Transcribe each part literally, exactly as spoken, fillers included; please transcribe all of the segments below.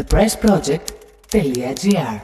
the press project dot gr.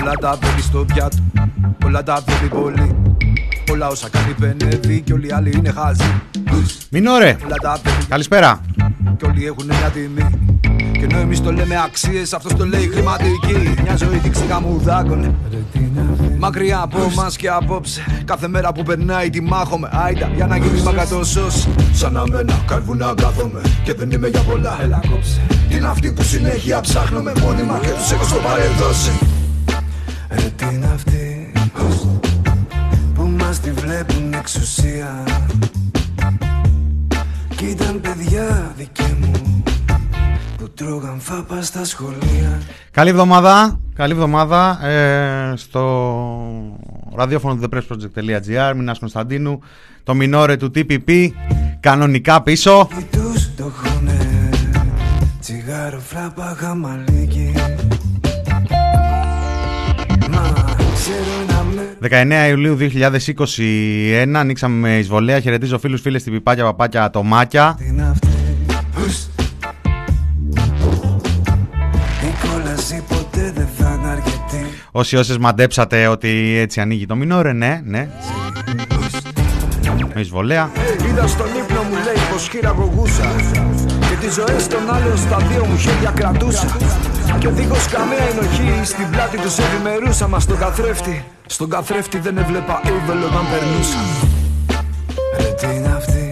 Όλα τα βλέπει στο πιάτο, όλα τα βλέπει πολύ. Όλα όσα κάνει πενεύει και όλοι οι άλλοι είναι χάζοι. ΜηνόρεΚαλησπέρα. Και όλοι έχουν μια τιμή. Και ενώ εμείς το λέμε αξίες, αυτός το λέει χρηματική. Μια ζωή δείξει χαμουδάκωνε. Μακριά από μας και απόψε. Κάθε μέρα που περνάει τη μάχομαι. Άιντα για να γίνει μακατόσος. Σαν αμένα καρβουνά κάθομαι. Και δεν είμαι για πολλά. Έλα κόψε. Είναι αυτοί που συνέχεια ψάχνομαι μόνιμα και τους έχω στο παρεδώσει. Ρε τι είναι αυτοί που μας τη βλέπουν εξουσία. Κι ήταν παιδιά δικαί μου που τρώγαν φάπα στα σχολεία. Καλή εβδομάδα, καλή εβδομάδα ε, στο ραδιόφωνο του the press project dot gr. Μινάς Κωνσταντίνου, το Μηνόρετου τι πι πι, κανονικά πίσω. Τους το χωνε, τσιγάρο, φλάπα, χαμαλίκι. δεκαεννέα Ιουλίου δύο χιλιάδες είκοσι ένα, ανοίξαμε με εισβολέα. Χαιρετίζω φίλους, φίλες, την πιπάκια, παπάκια, ατομάκια. Όσοι όσες μαντέψατε ότι έτσι ανοίγει το Μηνόρεναι, ναι. Με εισβολέα. Είδα στον ύπνο μου λέει πως χειραγωγούσα και τις ζωές των άλλων στα δύο μου χέρια κρατούσα. Και δίχως καμία ενοχή στην πλάτη τους ευημερούσα. Μα στον καθρέφτη, στον καθρέφτη δεν έβλεπα ύβελο όταν περνούσα. Ρε τι είναι αυτή.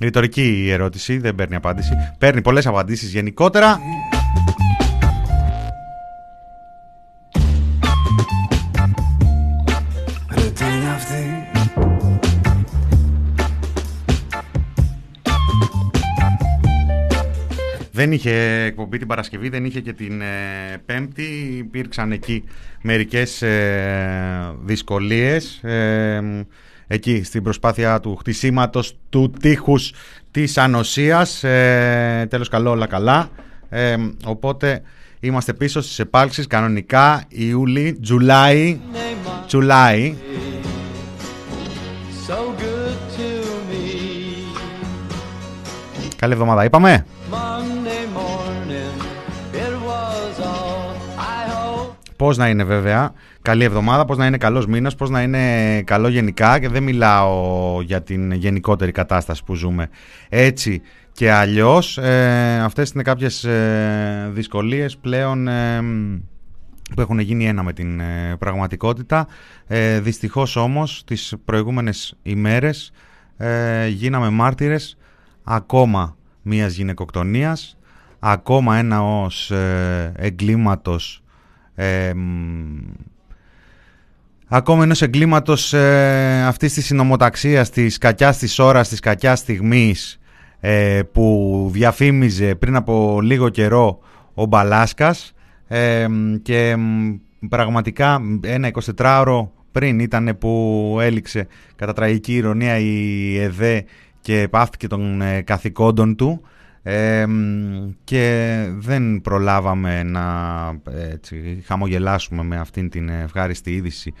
Ρητορική η ερώτηση, δεν παίρνει απάντηση. Παίρνει πολλές απαντήσεις γενικότερα. Ρε τι είναι αυτή. Δεν είχε εκπομπή την Παρασκευή, δεν είχε και την ε, Πέμπτη. Υπήρξαν εκεί μερικές ε, δυσκολίες ε, εκεί στην προσπάθεια του χτισήματος του τείχους της ανοσίας. Ε, τέλος καλό, όλα καλά. Ε, οπότε είμαστε πίσω στις επάλξεις κανονικά Ιούλη, Τζουλάι, Τζουλάι. Καλή εβδομάδα, είπαμε. Πώς να είναι βέβαια καλή εβδομάδα, πώς να είναι καλός μήνας, πώς να είναι καλό γενικά, και δεν μιλάω για την γενικότερη κατάσταση που ζούμε έτσι και αλλιώς. Ε, αυτές είναι κάποιες ε, δυσκολίες πλέον ε, που έχουν γίνει ένα με την ε, πραγματικότητα. Ε, δυστυχώς όμως τις προηγούμενες ημέρες ε, γίναμε μάρτυρες ακόμα μιας γυναικοκτονίας, ακόμα ένα ως ε, εγκλήματος Ε, ακόμα ενός εγκλήματος ε, αυτής της συνωμοταξίας, της κακιάς της ώρας, της κακιάς στιγμής ε, που διαφήμιζε πριν από λίγο καιρό ο Μπαλάσκας ε, και ε, πραγματικά ένα εικοσιτετράωρο πριν ήταν που έληξε κατά τραγική ηρωνία η ΕΔΕ και πάυθηκε των ε, καθηκόντων του. Ε, και δεν προλάβαμε να έτσι, χαμογελάσουμε με αυτήν την ευχάριστη είδηση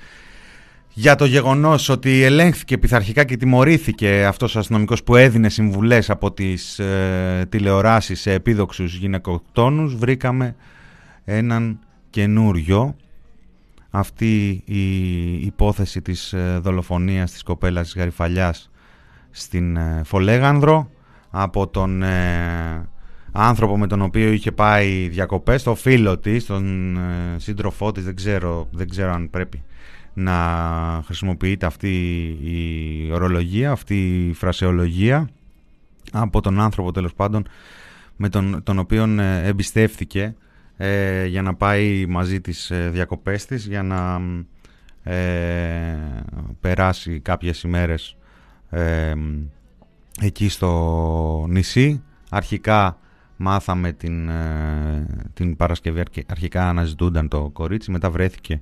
για το γεγονός ότι ελέγχθηκε πειθαρχικά και τιμωρήθηκε αυτός ο αστυνομικός που έδινε συμβουλές από τις ε, τηλεοράσεις σε επίδοξους γυναικοκτόνους. Βρήκαμε έναν καινούριο. Αυτή η υπόθεση της ε, δολοφονίας της κοπέλας της Γαριφαλιάς στην ε, Φολέγανδρο από τον ε, άνθρωπο με τον οποίο είχε πάει διακοπές, τον φίλο της, τον ε, σύντροφό της, δεν ξέρω, δεν ξέρω αν πρέπει να χρησιμοποιείται αυτή η ορολογία, αυτή η φρασεολογία, από τον άνθρωπο τέλος πάντων με τον, τον οποίον εμπιστεύθηκε ε, για να πάει μαζί τις διακοπές της, για να ε, περάσει κάποιες ημέρες ε, εκεί στο νησί. Αρχικά μάθαμε την, ε, την Παρασκευή, αρχικά αναζητούνταν το κορίτσι, μετά βρέθηκε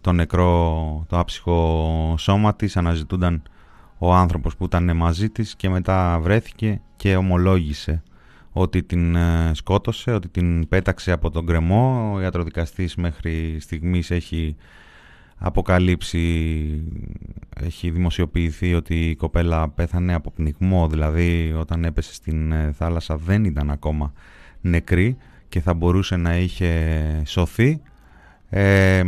το νεκρό, το άψυχο σώμα της, αναζητούνταν ο άνθρωπος που ήταν μαζί της και μετά βρέθηκε και ομολόγησε ότι την σκότωσε, ότι την πέταξε από τον κρεμό. Ο ιατροδικαστής μέχρι στιγμής έχει αποκαλύψει, έχει δημοσιοποιηθεί ότι η κοπέλα πέθανε από πνιγμό, δηλαδή όταν έπεσε στην θάλασσα δεν ήταν ακόμα νεκρή και θα μπορούσε να είχε σωθεί. Ε,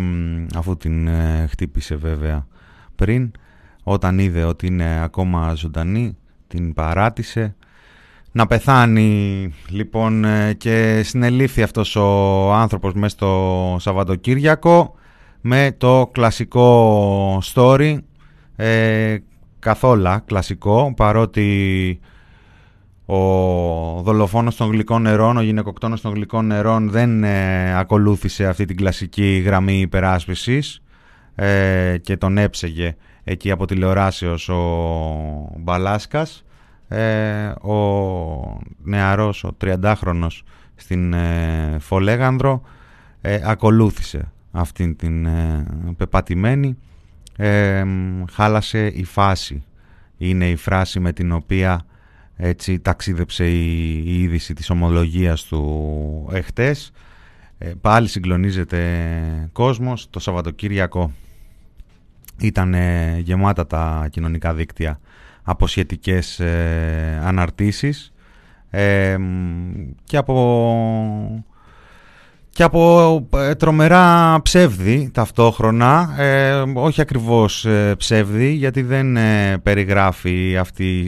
αφού την ε, χτύπησε βέβαια πριν, όταν είδε ότι είναι ακόμα ζωντανή την παράτησε να πεθάνει. Λοιπόν, ε, και συνελήφθη αυτός ο άνθρωπος μέσα στο Σαββατοκύριακο με το κλασικό story, ε, καθόλου κλασικό, παρότι ο δολοφόνος των γλυκών νερών, ο γυναικοκτόνος των γλυκών νερών δεν ε, ακολούθησε αυτή την κλασική γραμμή υπεράσπισης ε, και τον έψεγε εκεί από τηλεοράσεως ο Μπαλάσκας. Ε, ο νεαρός, ο τριαντάχρονος στην ε, Φολέγανδρο ε, ακολούθησε αυτήν την ε, πεπατημένη. Ε, χάλασε η φάση, είναι η φράση με την οποία έτσι ταξίδεψε η, η είδηση της ομολογίας του εχτές. Ε, πάλι συγκλονίζεται κόσμος. Το Σαββατοκύριακο ήταν ε, γεμάτα τα κοινωνικά δίκτυα από σχετικές ε, αναρτήσεις ε, και από, και από ε, τρομερά ψεύδη ταυτόχρονα. Ε, όχι ακριβώς ε, ψεύδη, γιατί δεν ε, περιγράφει αυτή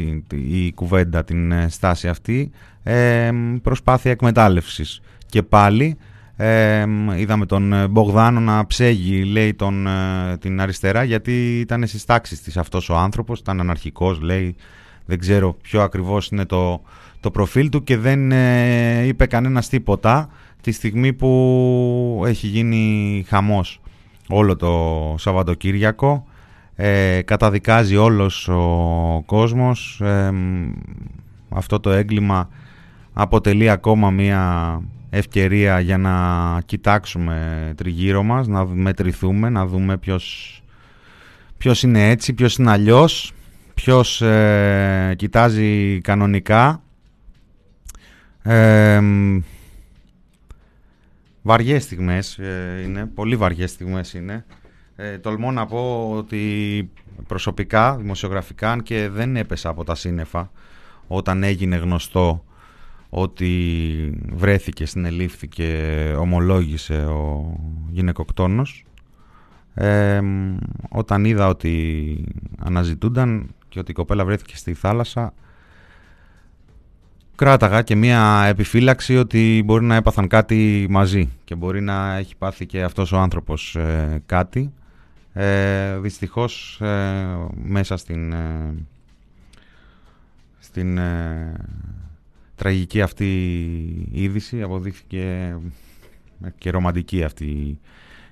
η κουβέντα την ε, στάση αυτή. Ε, προσπάθεια εκμετάλλευσης. Και πάλι ε, είδαμε τον Μπογδάνο να ψέγει, λέει, τον, ε, την αριστερά, γιατί ήταν στις τάξεις της αυτός ο άνθρωπος, ήταν αναρχικός, λέει, δεν ξέρω ποιο ακριβώς είναι το, το προφίλ του, και δεν ε, είπε κανένας τίποτα. Τη στιγμή που έχει γίνει χαμός όλο το Σαββατοκύριακο, ε, καταδικάζει όλος ο κόσμος. Ε, αυτό το έγκλημα αποτελεί ακόμα μια ευκαιρία για να κοιτάξουμε τριγύρω μας, να μετρηθούμε, να δούμε ποιος, ποιος είναι έτσι, ποιος είναι αλλιώς, ποιος ε, κοιτάζει κανονικά. Ε, Βαριές στιγμές ε, είναι, πολύ βαριές στιγμές είναι. Ε, τολμώ να πω ότι προσωπικά, δημοσιογραφικά, αν και δεν έπεσα από τα σύννεφα όταν έγινε γνωστό ότι βρέθηκε, συνελήφθηκε, ομολόγησε ο γυναικοκτόνος. Ε, όταν είδα ότι αναζητούνταν και ότι η κοπέλα βρέθηκε στη θάλασσα, κράταγα και μία επιφύλαξη ότι μπορεί να έπαθαν κάτι μαζί και μπορεί να έχει πάθει και αυτός ο άνθρωπος ε, κάτι. Ε, δυστυχώς ε, μέσα στην, ε, στην ε, τραγική αυτή είδηση αποδείχθηκε και ρομαντική αυτή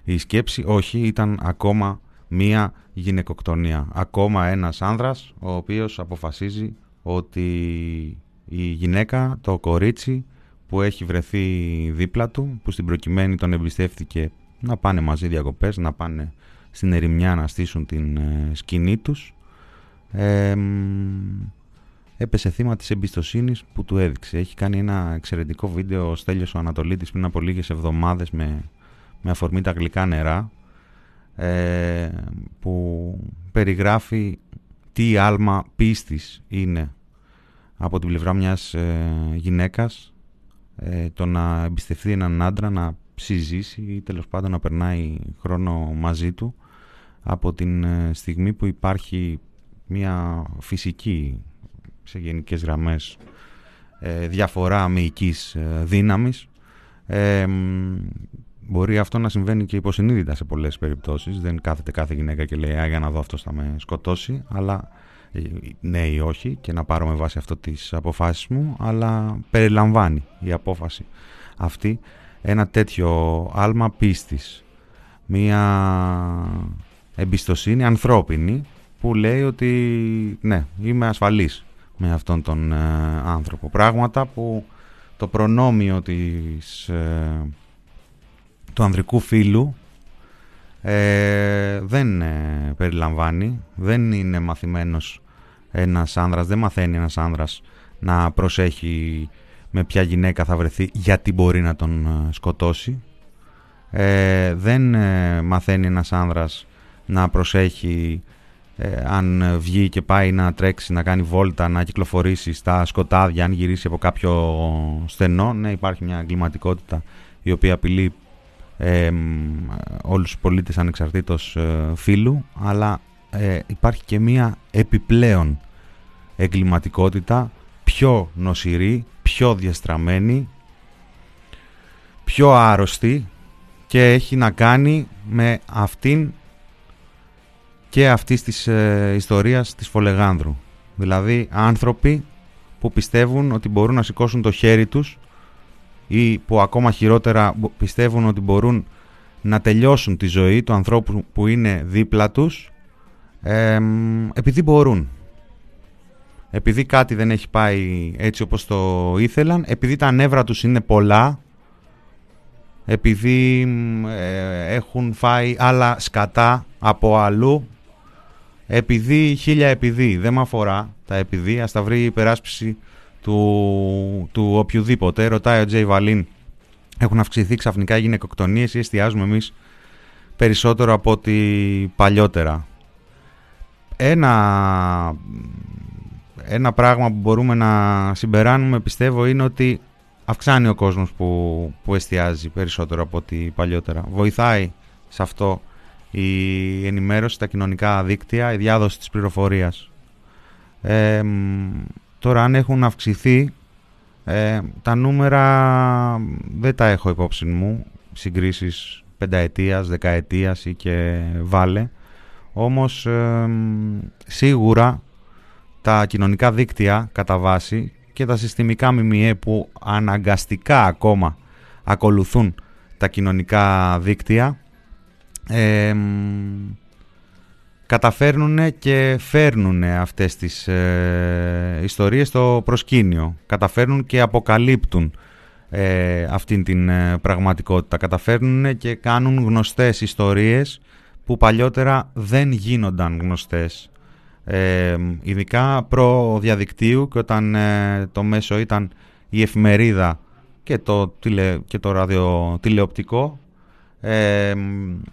η σκέψη. Όχι, ήταν ακόμα μία γυναικοκτονία. Ακόμα ένας άνδρας ο οποίος αποφασίζει ότι η γυναίκα, το κορίτσι που έχει βρεθεί δίπλα του, που στην προκειμένη τον εμπιστεύτηκε να πάνε μαζί διακοπές, να πάνε στην ερημιά να στήσουν την σκηνή τους, ε, έπεσε θύμα της εμπιστοσύνης που του έδειξε. Έχει κάνει ένα εξαιρετικό βίντεο ο Στέλιος ο Ανατολίτης πριν από λίγες εβδομάδες με, με αφορμή τα γλυκά νερά, ε, που περιγράφει τι άλμα πίστης είναι από την πλευρά μιας ε, γυναίκας ε, το να εμπιστευτεί έναν άντρα, να συζήσει ή τέλος πάντων να περνάει χρόνο μαζί του, από την ε, στιγμή που υπάρχει μια φυσική, σε γενικές γραμμές, ε, διαφορά αμυϊκής ε, δύναμης. Ε, μπορεί αυτό να συμβαίνει και υποσυνείδητα σε πολλές περιπτώσεις. Δεν κάθεται κάθε γυναίκα και λέει «Α, για να δω, αυτός θα με σκοτώσει», αλλά ναι ή όχι, και να πάρω με βάση αυτό τις αποφάσεις μου, αλλά περιλαμβάνει η απόφαση αυτή ένα τέτοιο άλμα πίστης, μια εμπιστοσύνη ανθρώπινη που λέει ότι ναι, είμαι ασφαλής με αυτόν τον ε, άνθρωπο. Πράγματα που το προνόμιο της, ε, του ανδρικού φύλου ε, δεν ε, περιλαμβάνει. Δεν είναι μαθημένος ένας άνδρας, δεν μαθαίνει ένας άνδρας να προσέχει με ποια γυναίκα θα βρεθεί, γιατί μπορεί να τον σκοτώσει. Ε, δεν ε, μαθαίνει ένας άνδρας να προσέχει Ε, αν βγει και πάει να τρέξει, να κάνει βόλτα, να κυκλοφορήσει στα σκοτάδια, αν γυρίσει από κάποιο στενό. Ναι, υπάρχει μια εγκληματικότητα η οποία απειλεί ε, όλους τους πολίτες ανεξαρτήτως ε, φύλου, αλλά ε, υπάρχει και μια επιπλέον εγκληματικότητα, πιο νοσηρή, πιο διαστραμμένη, πιο άρρωστη, και έχει να κάνει με αυτήν και αυτής της ε, ιστορίας της Φολεγάνδρου. Δηλαδή άνθρωποι που πιστεύουν ότι μπορούν να σηκώσουν το χέρι τους, ή που ακόμα χειρότερα πιστεύουν ότι μπορούν να τελειώσουν τη ζωή του ανθρώπου που είναι δίπλα τους ε, επειδή μπορούν. Επειδή κάτι δεν έχει πάει έτσι όπως το ήθελαν, επειδή τα νεύρα τους είναι πολλά, επειδή ε, έχουν φάει άλλα σκατά από αλλού, επειδή χίλια επειδή, δεν με αφορά τα επειδή, ας τα βρει η υπεράσπιση του, του οποιοδήποτε. Ρωτάει ο Τζέι Βαλίν, έχουν αυξηθεί ξαφνικά οι γυναικοκτονίες ή εστιάζουμε εμείς περισσότερο από ό,τι παλιότερα? Ένα, ένα πράγμα που μπορούμε να συμπεράνουμε, πιστεύω, είναι ότι αυξάνει ο κόσμος που, που εστιάζει περισσότερο από ό,τι παλιότερα. Βοηθάει σε αυτό η ενημέρωση, τα κοινωνικά δίκτυα, η διάδοση της πληροφορίας. Ε, τώρα, αν έχουν αυξηθεί, ε, τα νούμερα δεν τα έχω υπόψη μου, συγκρίσεις πενταετίας, δεκαετίας ή και βάλε. Όμως, ε, σίγουρα τα κοινωνικά δίκτυα κατά βάση και τα συστημικά ΜΜΕ, που αναγκαστικά ακόμα ακολουθούν τα κοινωνικά δίκτυα, Ε, καταφέρνουν και φέρνουν αυτές τις ε, ιστορίες στο προσκήνιο. Καταφέρνουν και αποκαλύπτουν ε, αυτήν την ε, πραγματικότητα. Καταφέρνουν και κάνουν γνωστές ιστορίες που παλιότερα δεν γίνονταν γνωστές, ε, ειδικά προ διαδικτύου, και όταν ε, το μέσο ήταν η εφημερίδα και το, τηλε, και το ραδιο, τηλεοπτικό. Ε,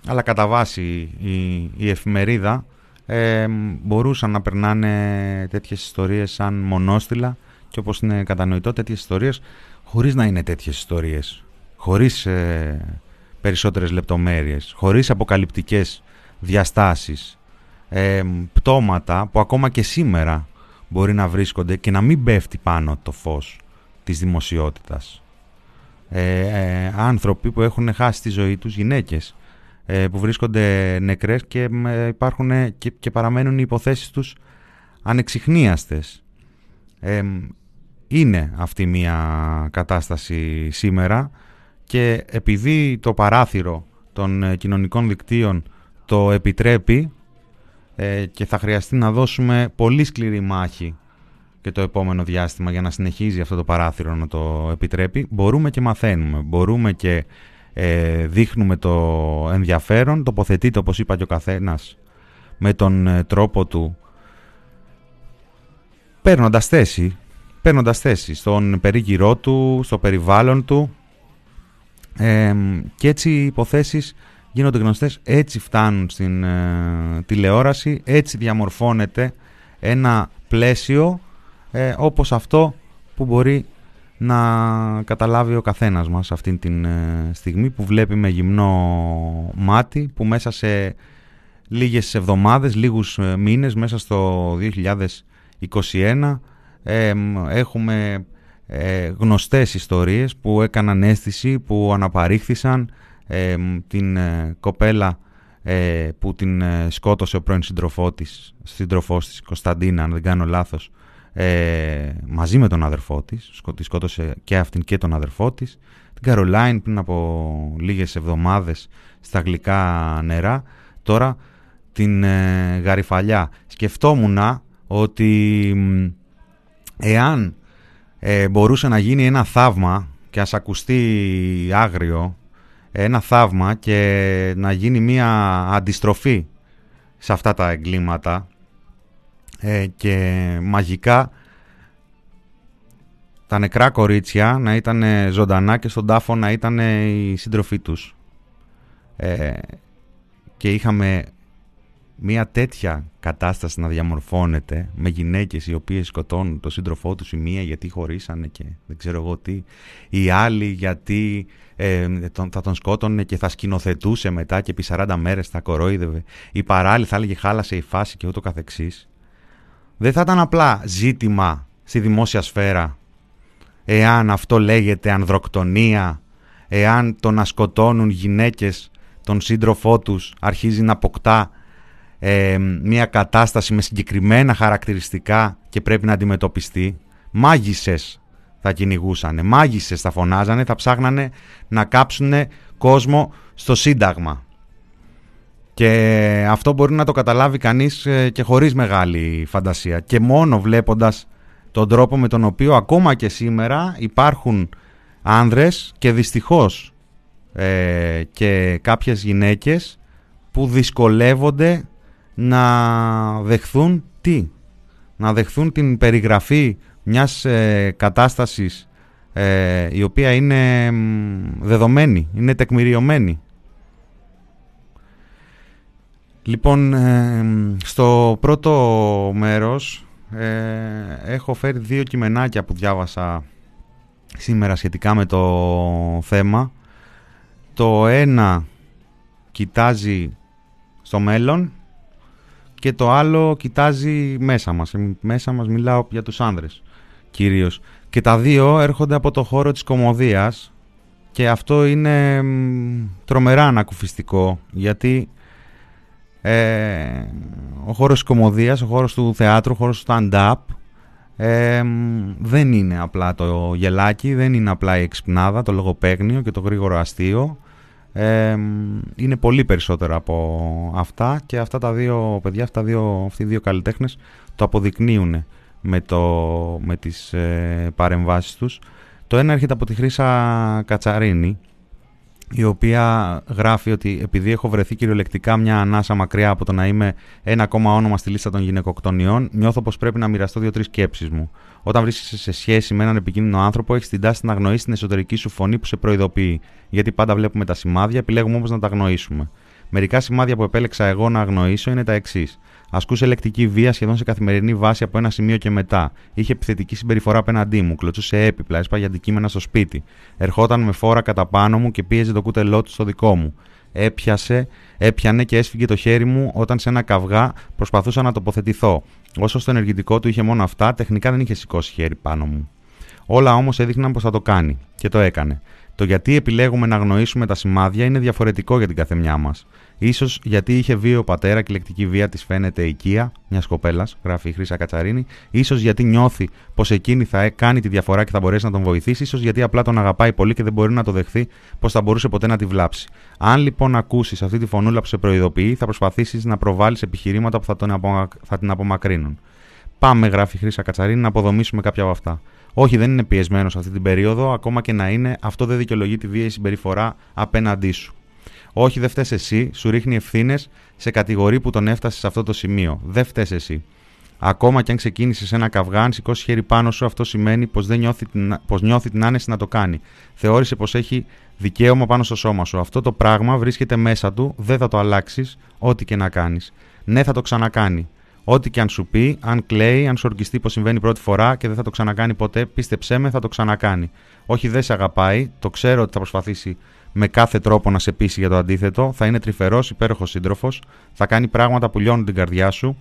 αλλά κατά βάση η, η εφημερίδα, ε, μπορούσαν να περνάνε τέτοιες ιστορίες σαν μονόστιλα, και όπως είναι κατανοητό, τέτοιες ιστορίες χωρίς να είναι τέτοιες ιστορίες, χωρίς ε, περισσότερες λεπτομέρειες, χωρίς αποκαλυπτικές διαστάσεις, ε, πτώματα που ακόμα και σήμερα μπορεί να βρίσκονται και να μην πέφτει πάνω το φως της δημοσιότητας. Ε, ε, άνθρωποι που έχουν χάσει τη ζωή τους, γυναίκες ε, που βρίσκονται νεκρές και, ε, υπάρχουν, και, και παραμένουν οι υποθέσεις τους ανεξιχνίαστες. Ε, είναι αυτή μια κατάσταση σήμερα, και επειδή το παράθυρο των κοινωνικών δικτύων το επιτρέπει, ε, και θα χρειαστεί να δώσουμε πολύ σκληρή μάχη και το επόμενο διάστημα για να συνεχίζει αυτό το παράθυρο να το επιτρέπει, μπορούμε και μαθαίνουμε, μπορούμε και ε, δείχνουμε το ενδιαφέρον, τοποθετείται, όπως είπα, και ο καθένας με τον τρόπο του παίρνοντας θέση, παίρνοντας θέση στον περίγυρό του, στο περιβάλλον του, ε, και έτσι οι υποθέσεις γίνονται γνωστές, έτσι φτάνουν στην ε, τηλεόραση, έτσι διαμορφώνεται ένα πλαίσιο ε, όπως αυτό που μπορεί να καταλάβει ο καθένας μας αυτή την ε, στιγμή, που βλέπει με γυμνό μάτι, που μέσα σε λίγες εβδομάδες, λίγους ε, μήνες, μέσα στο δύο χιλιάδες είκοσι ένα ε, έχουμε ε, γνωστές ιστορίες που έκαναν αίσθηση, που αναπαρήχθησαν. Ε, την ε, κοπέλα ε, που την ε, σκότωσε ο πρώην συντροφός της, Κωνσταντίνα, αν δεν κάνω λάθος, ε, μαζί με τον αδερφό της, σκο, τη σκότωσε και αυτήν και τον αδερφό της, την Καρολάιν, πριν από λίγες εβδομάδες στα γλυκά νερά, τώρα την ε, Γαριφαλιά. Σκεφτόμουν ότι εάν ε, μπορούσε να γίνει ένα θαύμα, και ας ακουστεί άγριο, ένα θαύμα, και να γίνει μια αντιστροφή σε αυτά τα εγκλήματα, ε, και μαγικά τα νεκρά κορίτσια να ήταν ζωντανά και στον τάφο να ήταν η σύντροφή τους, ε, και είχαμε μια τέτοια κατάσταση να διαμορφώνεται, με γυναίκες οι οποίες σκοτώνουν το σύντροφό τους, η μία γιατί χωρίσανε και δεν ξέρω εγώ τι, η άλλη γιατί ε, τον, θα τον σκότωνε και θα σκηνοθετούσε μετά και επί σαράντα μέρες θα κορόιδευε, η παράλληλη θα έλεγε χάλασε η φάση και ούτω καθεξής. Δεν θα ήταν απλά ζήτημα στη δημόσια σφαίρα εάν αυτό λέγεται ανδροκτονία, εάν το να σκοτώνουν γυναίκες τον σύντροφό τους αρχίζει να αποκτά Ε, μια κατάσταση με συγκεκριμένα χαρακτηριστικά και πρέπει να αντιμετωπιστεί. Μάγισσες θα κυνηγούσανε, μάγισσες θα φωνάζανε, θα ψάχνανε να κάψουνε κόσμο στο Σύνταγμα. Και αυτό μπορεί να το καταλάβει κανείς και χωρίς μεγάλη φαντασία. Και μόνο βλέποντας τον τρόπο με τον οποίο ακόμα και σήμερα υπάρχουν άνδρες και δυστυχώς ε, και κάποιες γυναίκες που δυσκολεύονται να δεχθούν τι, να δεχθούν την περιγραφή μιας ε, κατάστασης ε, η οποία είναι ε, δεδομένη, είναι τεκμηριωμένη. Λοιπόν, ε, στο πρώτο μέρος ε, έχω φέρει δύο κειμενάκια που διάβασα σήμερα σχετικά με το θέμα. Το ένα κοιτάζει στο μέλλον και το άλλο κοιτάζει μέσα μας. Μέσα μας μιλάω για τους άνδρες κυρίως. Και τα δύο έρχονται από το χώρο της κωμωδίας και αυτό είναι τρομερά ανακουφιστικό, γιατί ε, ο χώρος της κωμωδίας, ο χώρος του θεάτρου, ο χώρος του stand-up ε, δεν είναι απλά το γελάκι, δεν είναι απλά η εξυπνάδα, το λογοπαίγνιο και το γρήγορο αστείο. Ε, είναι πολύ περισσότερα από αυτά, και αυτά τα δύο παιδιά, αυτά δύο, αυτοί οι δύο καλλιτέχνες το αποδεικνύουν με, το, με τις ε, παρεμβάσεις τους. Το ένα έρχεται από τη Χρύσα Κατσαρίνη, η οποία γράφει ότι επειδή έχω βρεθεί κυριολεκτικά μια ανάσα μακριά από το να είμαι ένα ακόμα όνομα στη λίστα των γυναικοκτονιών, νιώθω πως πρέπει να μοιραστώ δύο-τρεις σκέψεις μου. Όταν βρίσκεσαι σε σχέση με έναν επικίνδυνο άνθρωπο, έχεις την τάση να αγνοείς την εσωτερική σου φωνή που σε προειδοποιεί. Γιατί πάντα βλέπουμε τα σημάδια, επιλέγουμε όμως να τα αγνοήσουμε. Μερικά σημάδια που επέλεξα εγώ να αγνοήσω είναι τα εξής. Ασκούσε λεκτική βία σχεδόν σε καθημερινή βάση από ένα σημείο και μετά. Είχε επιθετική συμπεριφορά απέναντί μου. Κλωτσούσε έπιπλα, έσπαγε αντικείμενα στο σπίτι. Ερχόταν με φόρα κατά πάνω μου και πίεζε το κούτελό του στο δικό μου. Έπιασε, έπιανε και έσφυγε το χέρι μου όταν σε ένα καυγά προσπαθούσα να τοποθετηθώ. Όσο στο ενεργητικό του είχε μόνο αυτά, τεχνικά δεν είχε σηκώσει χέρι πάνω μου. Όλα όμως έδειχναν πως θα το κάνει. Και το έκανε. Το γιατί επιλέγουμε να αγνοήσουμε τα σημάδια είναι διαφορετικό για την καθεμιά μας. Ίσως γιατί είχε βίαιο πατέρα και λεκτική βία της φαίνεται οικία, μιας κοπέλας, γράφει η Χρύσα Κατσαρίνη. Ίσως γιατί νιώθει πως εκείνη θα κάνει τη διαφορά και θα μπορέσει να τον βοηθήσει. Ίσως γιατί απλά τον αγαπάει πολύ και δεν μπορεί να το δεχθεί πως θα μπορούσε ποτέ να τη βλάψει. Αν λοιπόν ακούσεις αυτή τη φωνούλα που σε προειδοποιεί, θα προσπαθήσεις να προβάλλεις επιχειρήματα που θα, τον απο... θα την απομακρύνουν. Πάμε, γράφει η Χρύσα Κατσαρίνη, να αποδομήσουμε κάποια από αυτά. Όχι, δεν είναι πιεσμένος αυτή την περίοδο, ακόμα και να είναι, αυτό δεν δικαιολογεί τη βίαιη συμπεριφορά απέναντί σου. Όχι, δεν φταίς εσύ, σου ρίχνει ευθύνες, σε κατηγορεί που τον έφτασε σε αυτό το σημείο. Δεν φταίς εσύ. Ακόμα και αν ξεκίνησε σε ένα καυγά, αν σηκώσει χέρι πάνω σου, αυτό σημαίνει πως δεν νιώθει, πως νιώθει την άνεση να το κάνει. Θεώρησε πως έχει δικαίωμα πάνω στο σώμα σου. Αυτό το πράγμα βρίσκεται μέσα του, δεν θα το αλλάξεις, ό,τι και να κάνεις. Ναι, θα το ξανακάνει. Ό,τι και αν σου πει, αν κλαίει, αν σου οργιστεί πως συμβαίνει πρώτη φορά και δεν θα το ξανακάνει ποτέ, πίστεψέ με, θα το ξανακάνει. Όχι, δεν σε αγαπάει, το ξέρω ότι θα προσπαθήσει με κάθε τρόπο να σε πείσει για το αντίθετο, θα είναι τρυφερός, υπέροχος σύντροφος, θα κάνει πράγματα που λιώνουν την καρδιά σου.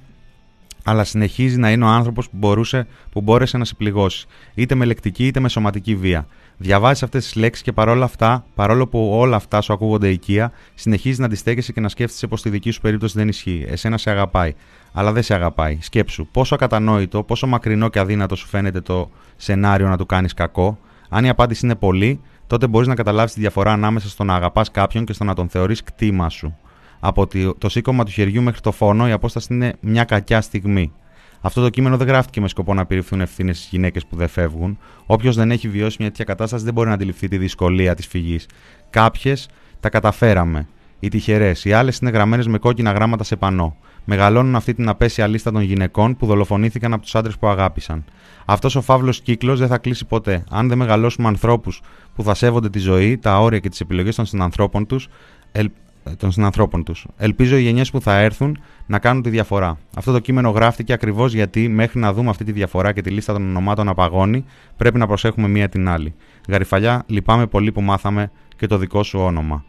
Αλλά συνεχίζει να είναι ο άνθρωπος που, μπορούσε, που μπόρεσε να σε πληγώσει, είτε με λεκτική είτε με σωματική βία. Διαβάζεις αυτές τις λέξεις και παρόλα αυτά, παρόλο που όλα αυτά σου ακούγονται οικεία, συνεχίζεις να αντιστέκεσαι και να σκέφτεσαι πως στη δική σου περίπτωση δεν ισχύει. Εσένα σε αγαπάει, αλλά δεν σε αγαπάει. Σκέψου πόσο ακατανόητο, πόσο μακρινό και αδύνατο σου φαίνεται το σενάριο να του κάνεις κακό. Αν η απάντηση είναι πολύ, τότε μπορείς να καταλάβεις τη διαφορά ανάμεσα στο να αγαπάς κάποιον και στο να τον θεωρείς κτήμα σου. Από το σήκωμα του χεριού μέχρι το φόνο, η απόσταση είναι μια κακιά στιγμή. Αυτό το κείμενο δεν γράφτηκε με σκοπό να περιφθούν ευθύνες στις γυναίκες που δεν φεύγουν. Όποιος δεν έχει βιώσει μια τέτοια κατάσταση δεν μπορεί να αντιληφθεί τη δυσκολία της φυγής. Κάποιες τα καταφέραμε. Οι τυχερές, οι άλλες είναι γραμμένες με κόκκινα γράμματα σε πανό. Μεγαλώνουν αυτή την απέσια λίστα των γυναικών που δολοφονήθηκαν από τους άντρες που αγάπησαν. Αυτός ο φαύλος κύκλος δεν θα κλείσει ποτέ. Αν δεν μεγαλώσουμε ανθρώπους που θα σέβονται τη ζωή, τα όρια και τις επιλογές των συνανθρώπων τους, ελ... των συνανθρώπων τους. Ελπίζω οι γενιές που θα έρθουν να κάνουν τη διαφορά. Αυτό το κείμενο γράφτηκε ακριβώς γιατί μέχρι να δούμε αυτή τη διαφορά και τη λίστα των ονομάτων απαγώνει, πρέπει να προσέχουμε μία την άλλη. Γαριφαλιά, λυπάμαι πολύ που μάθαμε και το δικό σου όνομα.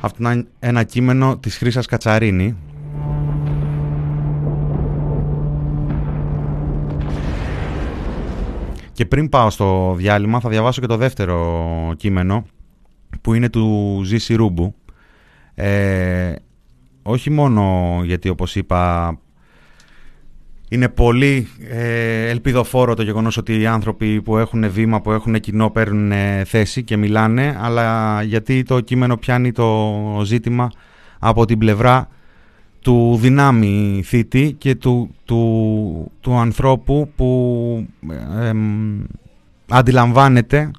Αυτό είναι ένα κείμενο της Χρύσας Κατσαρίνη. Και πριν πάω στο διάλειμμα θα διαβάσω και το δεύτερο κείμενο που είναι του Ζήση Ρούμπου. Ε, όχι μόνο γιατί όπως είπα είναι πολύ ε, ελπιδοφόρο το γεγονός ότι οι άνθρωποι που έχουν βήμα, που έχουν κοινό παίρνουν θέση και μιλάνε, αλλά γιατί το κείμενο πιάνει το ζήτημα από την πλευρά του δυνάμει θήτη και του, του, του ανθρώπου που ε, ε, αντιλαμβάνεται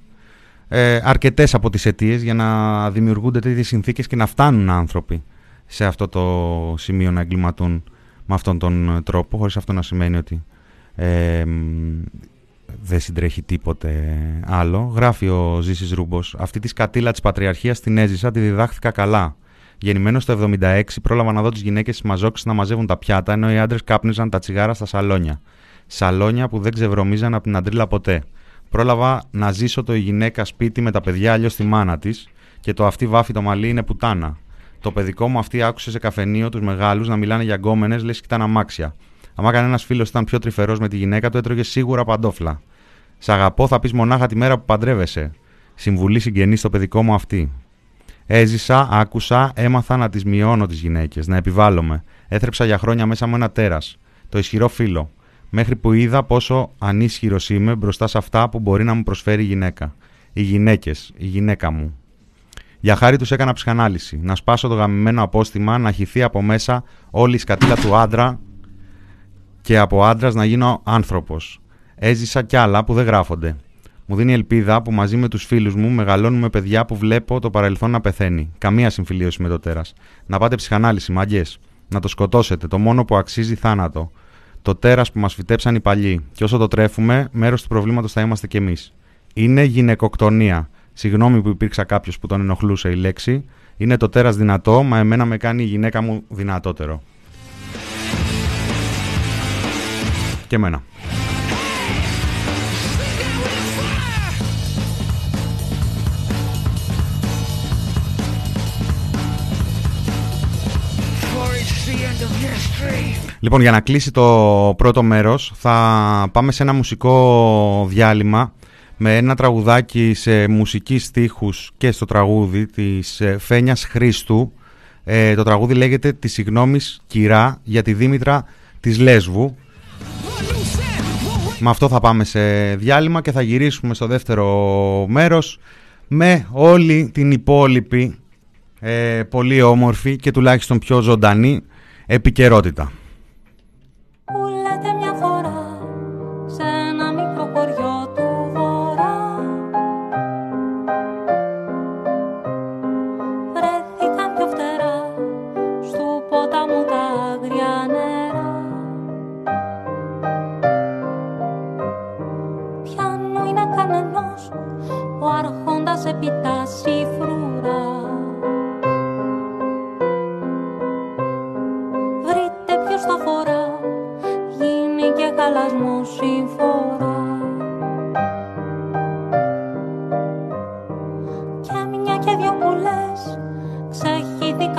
Ε, αρκετές από τις αιτίες για να δημιουργούνται τέτοιες συνθήκες και να φτάνουν άνθρωποι σε αυτό το σημείο να εγκληματούν με αυτόν τον τρόπο, χωρίς αυτό να σημαίνει ότι ε, δεν συντρέχει τίποτε άλλο. Γράφει ο Ζήσης Ρούμπος: αυτή τη σκατήλα της πατριαρχίας την έζησα, τη διδάχθηκα καλά. Γεννημένος το εβδομήντα έξι, πρόλαβα να δω τις γυναίκες στις μαζόξεις να μαζεύουν τα πιάτα, ενώ οι άντρες κάπνιζαν τα τσιγάρα στα σαλόνια. Σαλόνια που δεν ξεβρωμίζαν από την αντρίλα ποτέ. Πρόλαβα να ζήσω το η γυναίκα σπίτι με τα παιδιά, αλλιώς τη μάνα της, και το αυτή βάφει το μαλλί είναι πουτάνα. Το παιδικό μου αυτή άκουσε σε καφενείο τους μεγάλους να μιλάνε για γκόμενες, λες και ήταν αμάξια. Αμά κανένας φίλος ήταν πιο τρυφερός με τη γυναίκα του, έτρωγε σίγουρα παντόφλα. Σ' αγαπώ θα πεις μονάχα τη μέρα που παντρεύεσαι. Συμβουλή συγγενή στο παιδικό μου αυτή. Έζησα, άκουσα, έμαθα να τις μειώνω τις γυναίκες, να επιβάλλομαι. Έθρεψα για χρόνια μέσα μου ένα τέρας, το ισχυρό φίλο. Μέχρι που είδα πόσο ανίσχυρος είμαι μπροστά σε αυτά που μπορεί να μου προσφέρει η γυναίκα. Οι γυναίκες, η γυναίκα μου. Για χάρη τους έκανα ψυχανάλυση. Να σπάσω το γαμημένο απόστημα, να χυθεί από μέσα όλη η σκατήλα του άντρα και από άντρας να γίνω άνθρωπος. Έζησα κι άλλα που δεν γράφονται. Μου δίνει ελπίδα που μαζί με τους φίλους μου μεγαλώνουμε παιδιά που βλέπω το παρελθόν να πεθαίνει. Καμία συμφιλίωση με το τέρας. Να πάτε ψυχανάλυση, μάγκες. Να το σκοτώσετε. Το μόνο που αξίζει θάνατο. Το τέρας που μας φυτέψαν οι παλιοί. Και όσο το τρέφουμε, μέρος του προβλήματος θα είμαστε κι εμείς. Είναι γυναικοκτονία. Συγγνώμη που υπήρξα κάποιος που τον ενοχλούσε η λέξη. Είναι το τέρας δυνατό, μα εμένα με κάνει η γυναίκα μου δυνατότερο. Και εμένα. Λοιπόν, για να κλείσει το πρώτο μέρος θα πάμε σε ένα μουσικό διάλειμμα με ένα τραγουδάκι σε μουσική στίχους και στο τραγούδι της Φένιας Χρήστου. Ε, το τραγούδι λέγεται «Τη συγγνώμης κυρά για τη Δήμητρα της Λέσβου». Με αυτό θα πάμε σε διάλειμμα και θα γυρίσουμε στο δεύτερο μέρος με όλη την υπόλοιπη ε, πολύ όμορφη και τουλάχιστον πιο ζωντανή επικαιρότητα. Μου λέτε μια φορά σε ένα μικρό χωριό του βορρά βρέθηκαν πιο φτερά στου ποταμού τα άγρια νερά.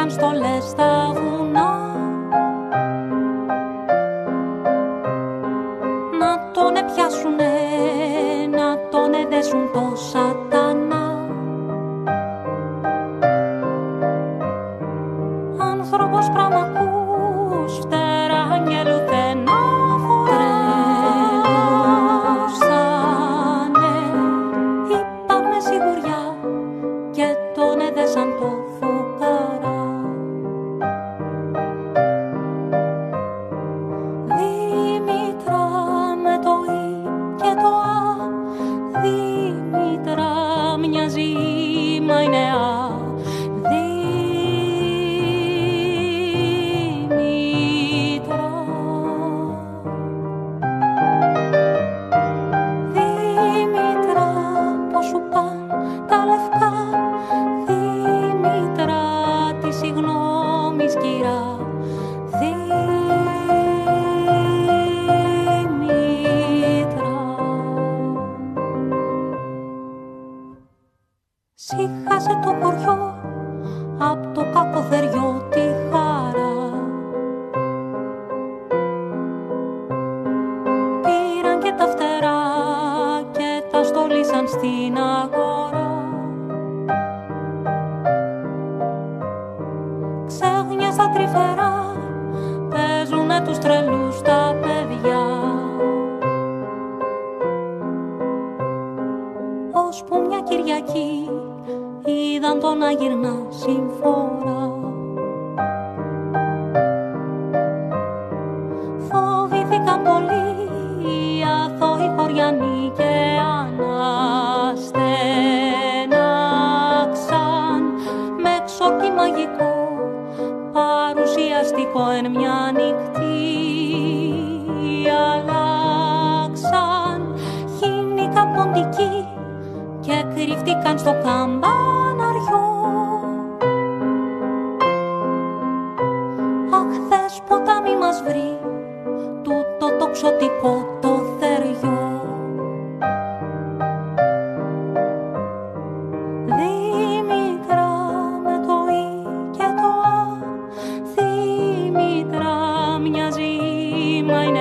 Έσπαζαν στολές στα βουνά. Να τον επιάσουνε, να τον εντέσουν το σατανά. Άνθρωπος πραμακούς, φτερά αγγέλου δεν αφορούσανε. Είπαν με σιγουριά και τον εντέσαν το φουκαρά. Δήμητρα με το Ι και το Α. Δήμητρα μοιάζει, μα είναι Α. Σίχασε το χωριό απ' το κακοθεριό τη χαρά. Πήραν και τα φτερά και τα στολίσαν στην αγορά. Ξέχνια στα τρυφερά, παίζουνε τους τρελούς τα παιδιά. Ώσπου μια Κυριακή είδαν τον να γυρνά συμφορά. Φοβήθηκαν πολύ οι αθώοι χωριανοί και αναστέναξαν με ξόρκι μαγικό παρουσιαστικό εν μια νυχτή. Αλλάξαν χήνικα ποντική και κρύφτηκαν στο καμπαναριό. Αχ, θες ποτάμι μας βρει τούτο το ξωτικό το θεριό. Δήμητρα με το Ι και το Α. Δήμητρα μοιάζει, μα είναι Α.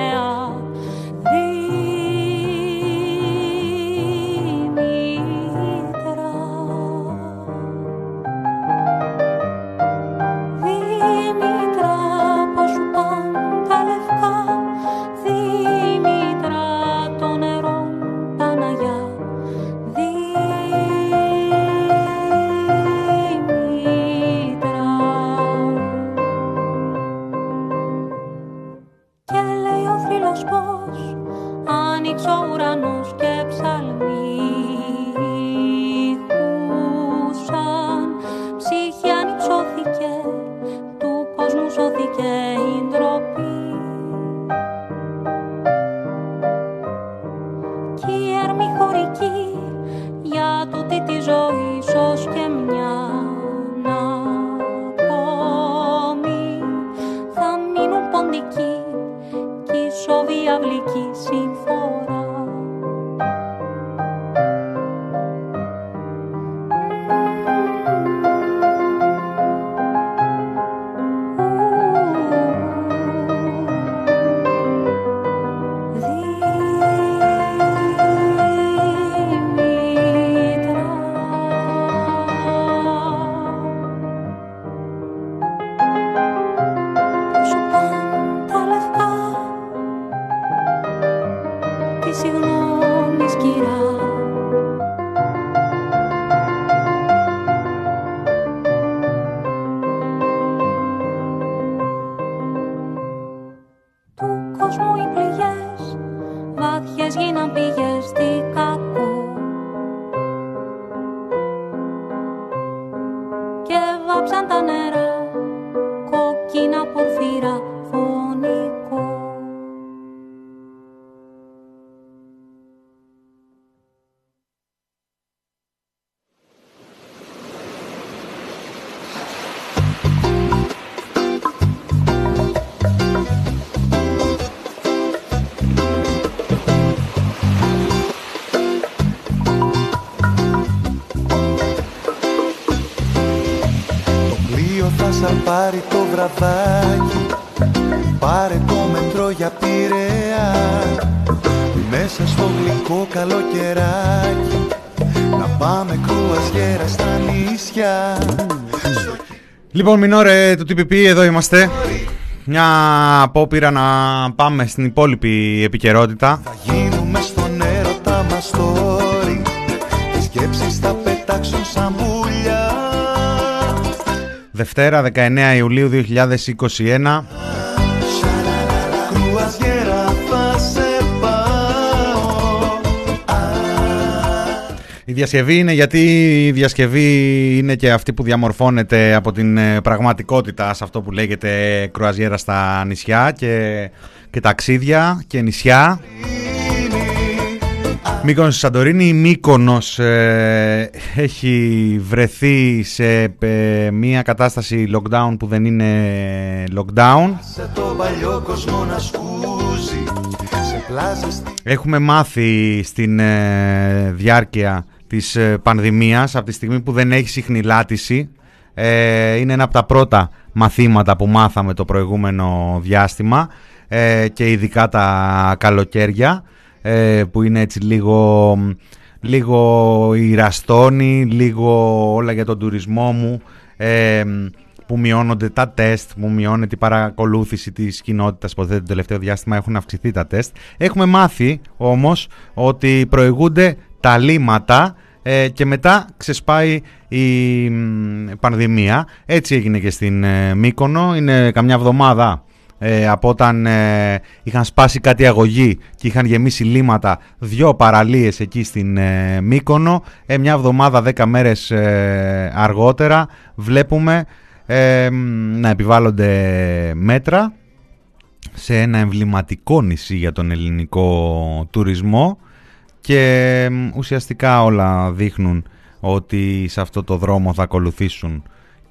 σαν πάρει το βραδάκι, πάρε το μετρό για Πειραιά. Μέσα στο γλυκό καλοκαιράκι, να πάμε κρουαζιέρα στα νησιά. Λοιπόν, Μηνόρε του τι πι πι, εδώ είμαστε. Μια απόπειρα να πάμε στην υπόλοιπη επικαιρότητα. Θα γίνουμε στον έρωτα μας story. Οι σκέψεις θα πετάξουν σαν πουλιά. Δευτέρα δεκαεννέα Ιουλίου δύο χιλιάδες είκοσι ένα. Η διασκευή είναι, γιατί η διασκευή είναι και αυτή που διαμορφώνεται από την πραγματικότητα σε αυτό που λέγεται κρουαζιέρα στα νησιά και, και ταξίδια και νησιά. Μύκονος, Σαντορίνη. Η Μύκονος ε, έχει βρεθεί σε ε, μια κατάσταση lockdown που δεν είναι lockdown. Σε το παλιό κόσμο να σκούζει, σε πλάζες... Έχουμε μάθει στην ε, διάρκεια της ε, πανδημίας, από τη στιγμή που δεν έχει συχνηλάτηση, ε, είναι ένα από τα πρώτα μαθήματα που μάθαμε το προηγούμενο διάστημα, ε, και ειδικά τα καλοκαίρια, που είναι έτσι λίγο, λίγο η ραστόνη, λίγο όλα για τον τουρισμό μου, ε, που μειώνονται τα τεστ, που μειώνεται η παρακολούθηση της κοινότητας, που το τελευταίο διάστημα έχουν αυξηθεί τα τεστ. Έχουμε μάθει όμως ότι προηγούνται τα λύματα ε, και μετά ξεσπάει η ε, πανδημία. Έτσι έγινε και στην ε, Μύκονο, είναι καμιά εβδομάδα Ε, από όταν ε, είχαν σπάσει κάτι αγωγή και είχαν γεμίσει λίματα δύο παραλίες εκεί στην ε, Μύκονο. ε, Μια εβδομάδα, δέκα μέρες ε, αργότερα βλέπουμε ε, να επιβάλλονται μέτρα σε ένα εμβληματικό νησί για τον ελληνικό τουρισμό. Και ε, ουσιαστικά όλα δείχνουν ότι σε αυτό το δρόμο θα ακολουθήσουν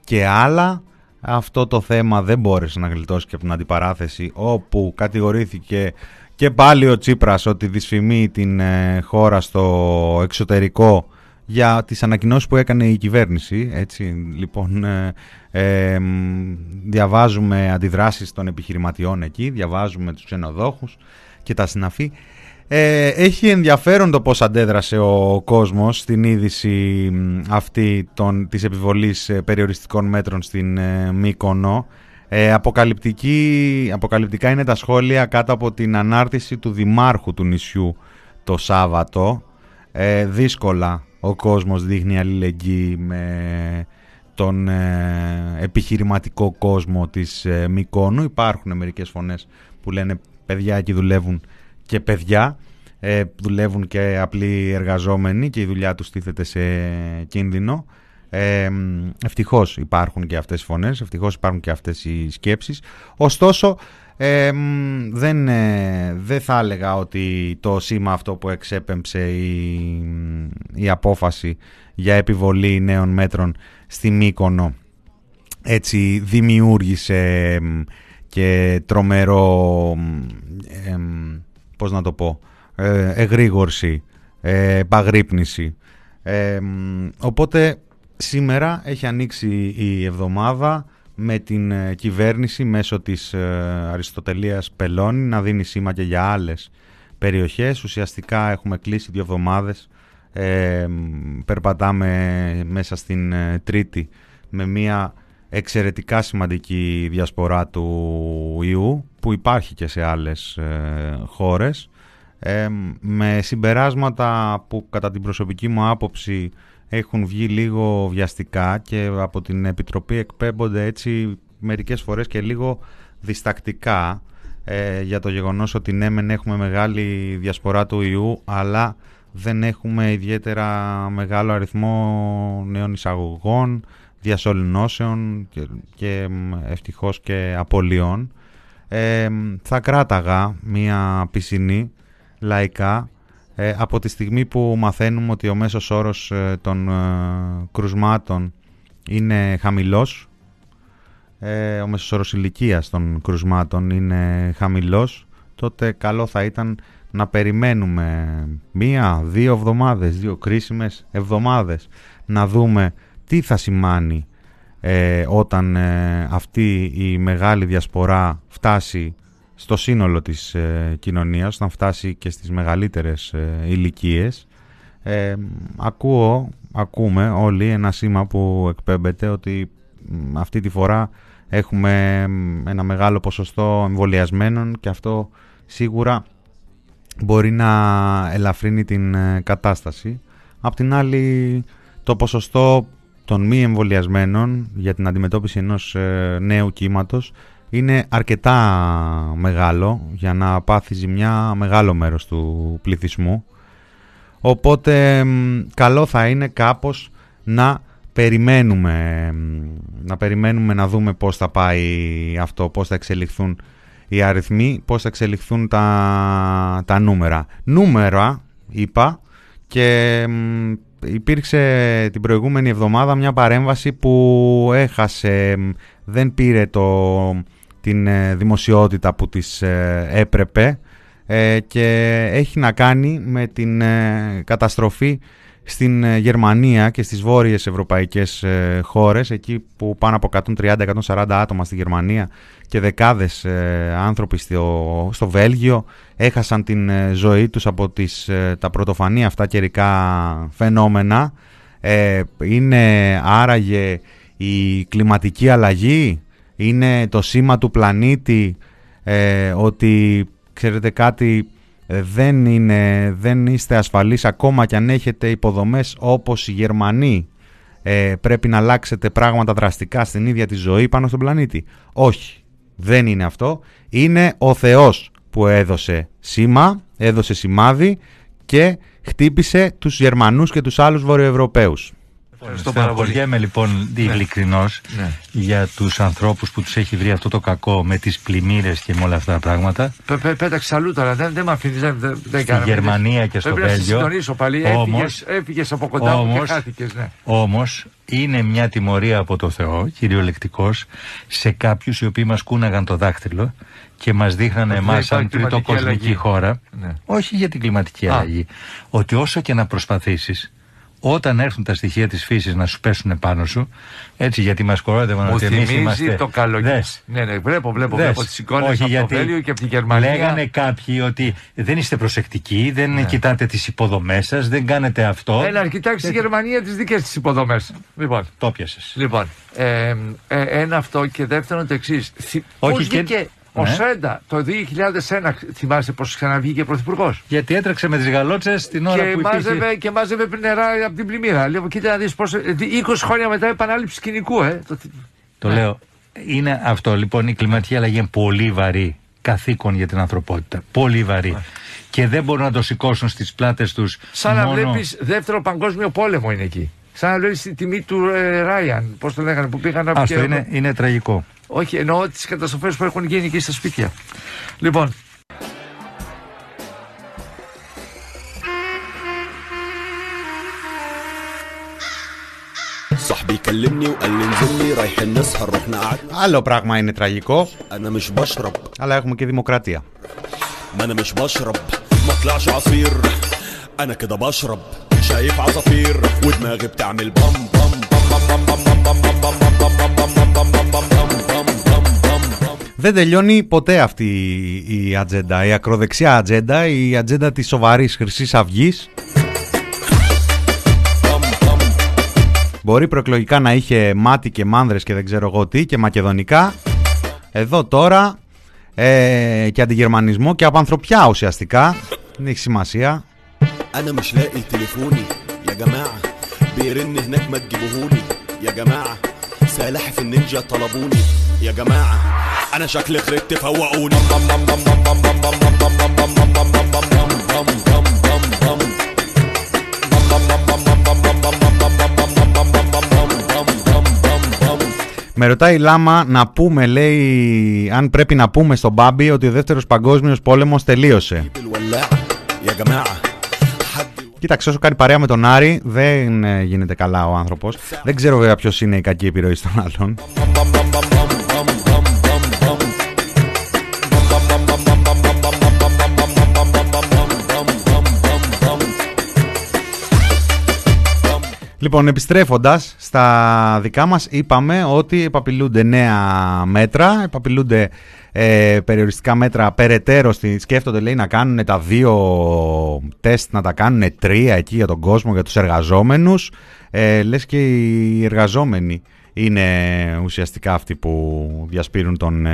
και άλλα. Αυτό το θέμα δεν μπόρεσε να γλιτώσει και από την αντιπαράθεση, όπου κατηγορήθηκε και πάλι ο Τσίπρας ότι δυσφημεί την χώρα στο εξωτερικό για τις ανακοινώσεις που έκανε η κυβέρνηση. Έτσι, λοιπόν, ε, ε, διαβάζουμε αντιδράσεις των επιχειρηματιών εκεί, διαβάζουμε τους ξενοδόχους και τα συναφή. Ε, έχει ενδιαφέρον το πώς αντέδρασε ο κόσμος στην είδηση αυτή των, της επιβολής περιοριστικών μέτρων στην ε, Μύκονο. Ε, αποκαλυπτική, αποκαλυπτικά είναι τα σχόλια κάτω από την ανάρτηση του δημάρχου του νησιού το Σάββατο. Ε, δύσκολα ο κόσμος δείχνει αλληλεγγύη με τον ε, επιχειρηματικό κόσμο της ε, Μύκονου. Υπάρχουν μερικές φωνές που λένε παιδιά εκεί δουλεύουν και παιδιά, ε, δουλεύουν και απλοί εργαζόμενοι και η δουλειά τους τίθεται σε κίνδυνο. Ε, ευτυχώς υπάρχουν και αυτές οι φωνές, ευτυχώς υπάρχουν και αυτές οι σκέψεις. Ωστόσο, ε, δεν, ε, δεν θα έλεγα ότι το σήμα αυτό που εξέπεμψε η, η απόφαση για επιβολή νέων μέτρων στη Μύκονο έτσι δημιούργησε ε, και τρομερό... Ε, ε, πώς να το πω, ε, εγρήγορση, ε, επαγρύπνηση. Ε, οπότε σήμερα έχει ανοίξει η εβδομάδα με την κυβέρνηση μέσω της ε, Αριστοτελείας Πελώνη να δίνει σήμα και για άλλες περιοχές. Ουσιαστικά έχουμε κλείσει δύο εβδομάδες. Ε, περπατάμε μέσα στην ε, Τρίτη με μια εξαιρετικά σημαντική διασπορά του ιού που υπάρχει και σε άλλες ε, χώρες, ε, με συμπεράσματα που κατά την προσωπική μου άποψη έχουν βγει λίγο βιαστικά και από την Επιτροπή εκπέμπονται έτσι μερικές φορές και λίγο διστακτικά, ε, για το γεγονός ότι ναι μεν έχουμε μεγάλη διασπορά του ιού αλλά δεν έχουμε ιδιαίτερα μεγάλο αριθμό νέων εισαγωγών, διασωληνώσεων και, και ευτυχώς και απολειών. Ε, θα κράταγα μία πισινή λαϊκά ε, από τη στιγμή που μαθαίνουμε ότι ο μέσος όρος ε, των ε, κρουσμάτων είναι χαμηλός, ε, ο μέσος όρος ηλικίας των κρουσμάτων είναι χαμηλός, τότε καλό θα ήταν να περιμένουμε μία, δύο εβδομάδες, δύο κρίσιμες εβδομάδες να δούμε τι θα σημάνει ε, όταν ε, αυτή η μεγάλη διασπορά φτάσει στο σύνολο της ε, κοινωνίας, όταν φτάσει και στις μεγαλύτερες ε, ηλικίες. Ε, ακούω, ακούμε όλοι ένα σήμα που εκπέμπεται ότι αυτή τη φορά έχουμε ένα μεγάλο ποσοστό εμβολιασμένων και αυτό σίγουρα μπορεί να ελαφρύνει την κατάσταση. Απ' την άλλη, το ποσοστό των μη εμβολιασμένων για την αντιμετώπιση ενός νέου κύματος είναι αρκετά μεγάλο για να πάθει ζημιά μεγάλο μέρος του πληθυσμού. Οπότε καλό θα είναι κάπως να περιμένουμε, να περιμένουμε να δούμε πώς θα πάει αυτό, πώς θα εξελιχθούν οι αριθμοί, πώς θα εξελιχθούν τα, τα νούμερα. Νούμερα είπα και υπήρξε την προηγούμενη εβδομάδα μια παρέμβαση που έχασε, δεν πήρε το, την δημοσιότητα που της έπρεπε και έχει να κάνει με την καταστροφή στην Γερμανία και στις βόρειες ευρωπαϊκές χώρες, εκεί που πάνω από εκατόν τριάντα με εκατόν σαράντα άτομα στη Γερμανία και δεκάδες άνθρωποι στο, στο Βέλγιο έχασαν την ζωή τους από τις, τα πρωτοφανή αυτά καιρικά φαινόμενα. Είναι άραγε η κλιματική αλλαγή, είναι το σήμα του πλανήτη ε, ότι ξέρετε κάτι, δεν, είναι, δεν είστε ασφαλείς ακόμα κι αν έχετε υποδομές όπως οι Γερμανοί. Ε, πρέπει να αλλάξετε πράγματα δραστικά στην ίδια τη ζωή πάνω στον πλανήτη. Όχι, δεν είναι αυτό. Είναι ο Θεός που έδωσε σήμα, έδωσε σημάδι και χτύπησε τους Γερμανούς και τους άλλους Βορειοευρωπαίους. Ευχαριστώ πάρα πολύ. Στεναχωριέμαι λοιπόν ειλικρινώς ναι. για τους ανθρώπους που τους έχει βρει αυτό το κακό με τις πλημμύρες και με όλα αυτά τα πράγματα. Πε, πε, πέταξε σαλούτα, αλλά δεν, δεν με αφήνεις. Δεν, δεν στη κάναμε, Γερμανία δεν, και στο Βέλγιο. Πρέπει να συντονίσω πάλι. Όμως, έφυγες από κοντά όμως, μου και χάθηκες. Ναι. Όμως είναι μια τιμωρία από το Θεό, κυριολεκτικός, σε κάποιους οι οποίοι μας κούναγαν το δάχτυλο και μας δείχνανε εμάς σαν τριτοκοσμική χώρα. Ναι. Όχι για την κλιματική Α. αλλαγή. Ότι όσο και να προσπαθήσεις, όταν έρθουν τα στοιχεία της φύσης να σου πέσουν πάνω σου, έτσι, γιατί μας κορόιδευαν ότι εμείς είμαστε... το καλοκαίρι. Ναι, ναι, βλέπω, βλέπω, βλέπω τις εικόνες από το Βέλγιο και από τη Γερμανία. Λέγανε κάποιοι ότι δεν είστε προσεκτικοί, δεν ναι. κοιτάτε τις υποδομές σας, δεν κάνετε αυτό. Έλα, κοιτάξτε τη Γερμανία τις δικές της υποδομές. Λοιπόν, το πιάσες. Λοιπόν, ε, ε, ένα αυτό και δεύτερον το εξής. Όχι και... Ο ναι. Σέντα το δύο χιλιάδες ένα θυμάσαι πως ξαναβγήκε πρωθυπουργός. Γιατί έτρεξε με τις γαλότσες την ώρα και που μάζευε, υπήρχε... Και μάζευε νερά από την πλημμύρα. Λέω, κοίτα να δεις πώς... είκοσι χρόνια μετά επανάληψη σκηνικού. Ε. Το, το ναι. λέω. Είναι αυτό λοιπόν, η κλιματική αλλαγή είναι πολύ βαρύ καθήκον για την ανθρωπότητα. Πολύ βαρύ. Ναι. Και δεν μπορούν να το σηκώσουν στις πλάτες τους. Σαν μόνο... να βλέπεις δεύτερο παγκόσμιο πόλεμο είναι εκεί. Σαν να βλέπεις τη τιμή του ε, Ράιαν. Πώς το λέγανε που πήγαν από αυτό είναι, είναι τραγικό. Όχι, εννοώ τις καταστροφές που έχουν γίνει και στα σπίτια. Λοιπόν. Άλλο πράγμα είναι τραγικό. Αλλά έχουμε και δημοκρατία. Δεν τελειώνει ποτέ αυτή η ατζέντα, η ακροδεξιά ατζέντα, η ατζέντα της σοβαρής Χρυσής Αυγής. Μπορεί προεκλογικά να είχε μάτι και μάνδρες και δεν ξέρω εγώ τι και μακεδονικά. Εδώ τώρα ε, και αντιγερμανισμό και απανθρωπιά ουσιαστικά. Δεν έχει σημασία. Με ρωτάει η Λάμα να πούμε, λέει, αν πρέπει να πούμε στον Μπάμπη ότι ο δεύτερος παγκόσμιος πόλεμος τελείωσε. Κοίταξε, όσο κάνει παρέα με τον Άρη, δεν ε, γίνεται καλά ο άνθρωπος. Δεν ξέρω βέβαια ποιος είναι η κακή επιρροή των άλλων. Λοιπόν, επιστρέφοντας στα δικά μας, είπαμε ότι επαπειλούνται νέα μέτρα, επαπειλούνται ε, περιοριστικά μέτρα περαιτέρω. Στη, σκέφτονται, λέει, να κάνουν τα δύο τεστ, να τα κάνουν τρία εκεί για τον κόσμο, για τους εργαζόμενους. Ε, λες και οι εργαζόμενοι είναι ουσιαστικά αυτοί που διασπείρουν τον,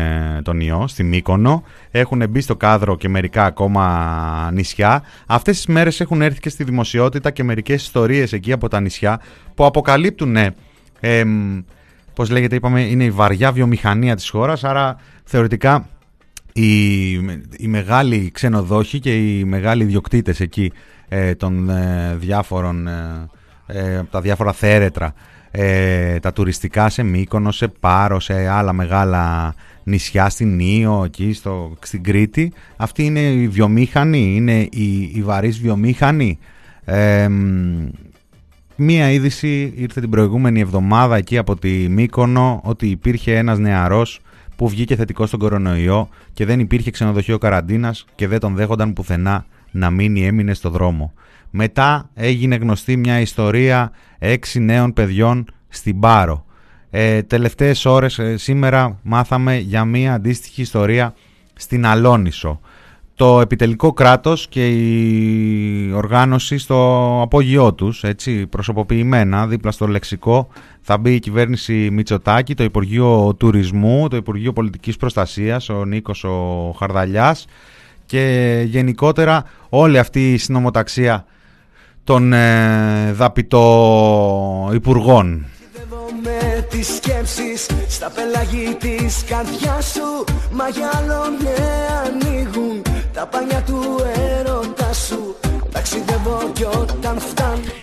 τον ιό στη Μύκονο. Έχουν μπει στο κάδρο και μερικά ακόμα νησιά. Αυτές τις μέρες έχουν έρθει και στη δημοσιότητα και μερικές ιστορίες εκεί από τα νησιά που αποκαλύπτουν, ε, ε, πώς λέγεται, είπαμε, είναι η βαριά βιομηχανία της χώρας, άρα θεωρητικά οι, οι μεγάλοι ξενοδόχοι και οι μεγάλοι ιδιοκτήτες εκεί ε, των ε, διάφορων, ε, τα διάφορα θέρετρα, Ε, τα τουριστικά σε Μύκονο, σε Πάρο, σε άλλα μεγάλα νησιά, στην Ήο, εκεί στο, στην Κρήτη. Αυτοί είναι οι βιομήχανοι, είναι οι, οι βαρύς βιομήχανοι. Ε, μία είδηση ήρθε την προηγούμενη εβδομάδα εκεί από τη Μύκονο, ότι υπήρχε ένας νεαρός που βγήκε θετικός στον κορονοϊό και δεν υπήρχε ξενοδοχείο καραντίνας και δεν τον δέχονταν πουθενά να μείνει, έμεινε στο δρόμο. Μετά έγινε γνωστή μια ιστορία έξι νέων παιδιών στην Πάρο. Ε, τελευταίες ώρες ε, σήμερα μάθαμε για μια αντίστοιχη ιστορία στην Αλόνισο. Το επιτελικό κράτος και η οργάνωση στο απόγειό τους, έτσι, προσωποποιημένα, δίπλα στο λεξικό, θα μπει η κυβέρνηση Μητσοτάκη, το Υπουργείο Τουρισμού, το Υπουργείο Πολιτικής Προστασίας, ο Νίκος ο Χαρδαλιάς, και γενικότερα όλη αυτή η συνωμοταξία των ε, δαπιτοϊπουργών. Με τις σκέψεις στα πελάγι της καρδιάς σου, μα για άλλον με ανοίγουν τα πανιά του έρωτα σου.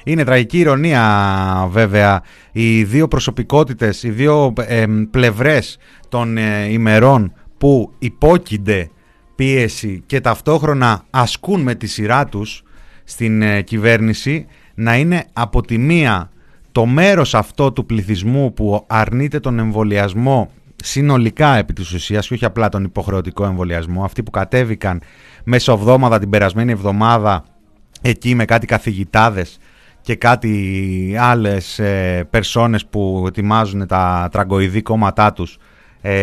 Είναι τραγική ηρωνία βέβαια. Οι δύο προσωπικότητες, οι δύο ε, πλευρές των ε, ημερών που υπόκεινται πίεση και ταυτόχρονα ασκούν με τη σειρά τους στην ε, κυβέρνηση, να είναι από τη μία το μέρος αυτό του πληθυσμού που αρνείται τον εμβολιασμό συνολικά επί της ουσίας και όχι απλά τον υποχρεωτικό εμβολιασμό, αυτοί που κατέβηκαν μεσοβδόμαδα την περασμένη εβδομάδα εκεί με κάτι καθηγητάδες και κάτι άλλες ε, περσόνες που ετοιμάζουν τα τραγκοειδή κόμματά τους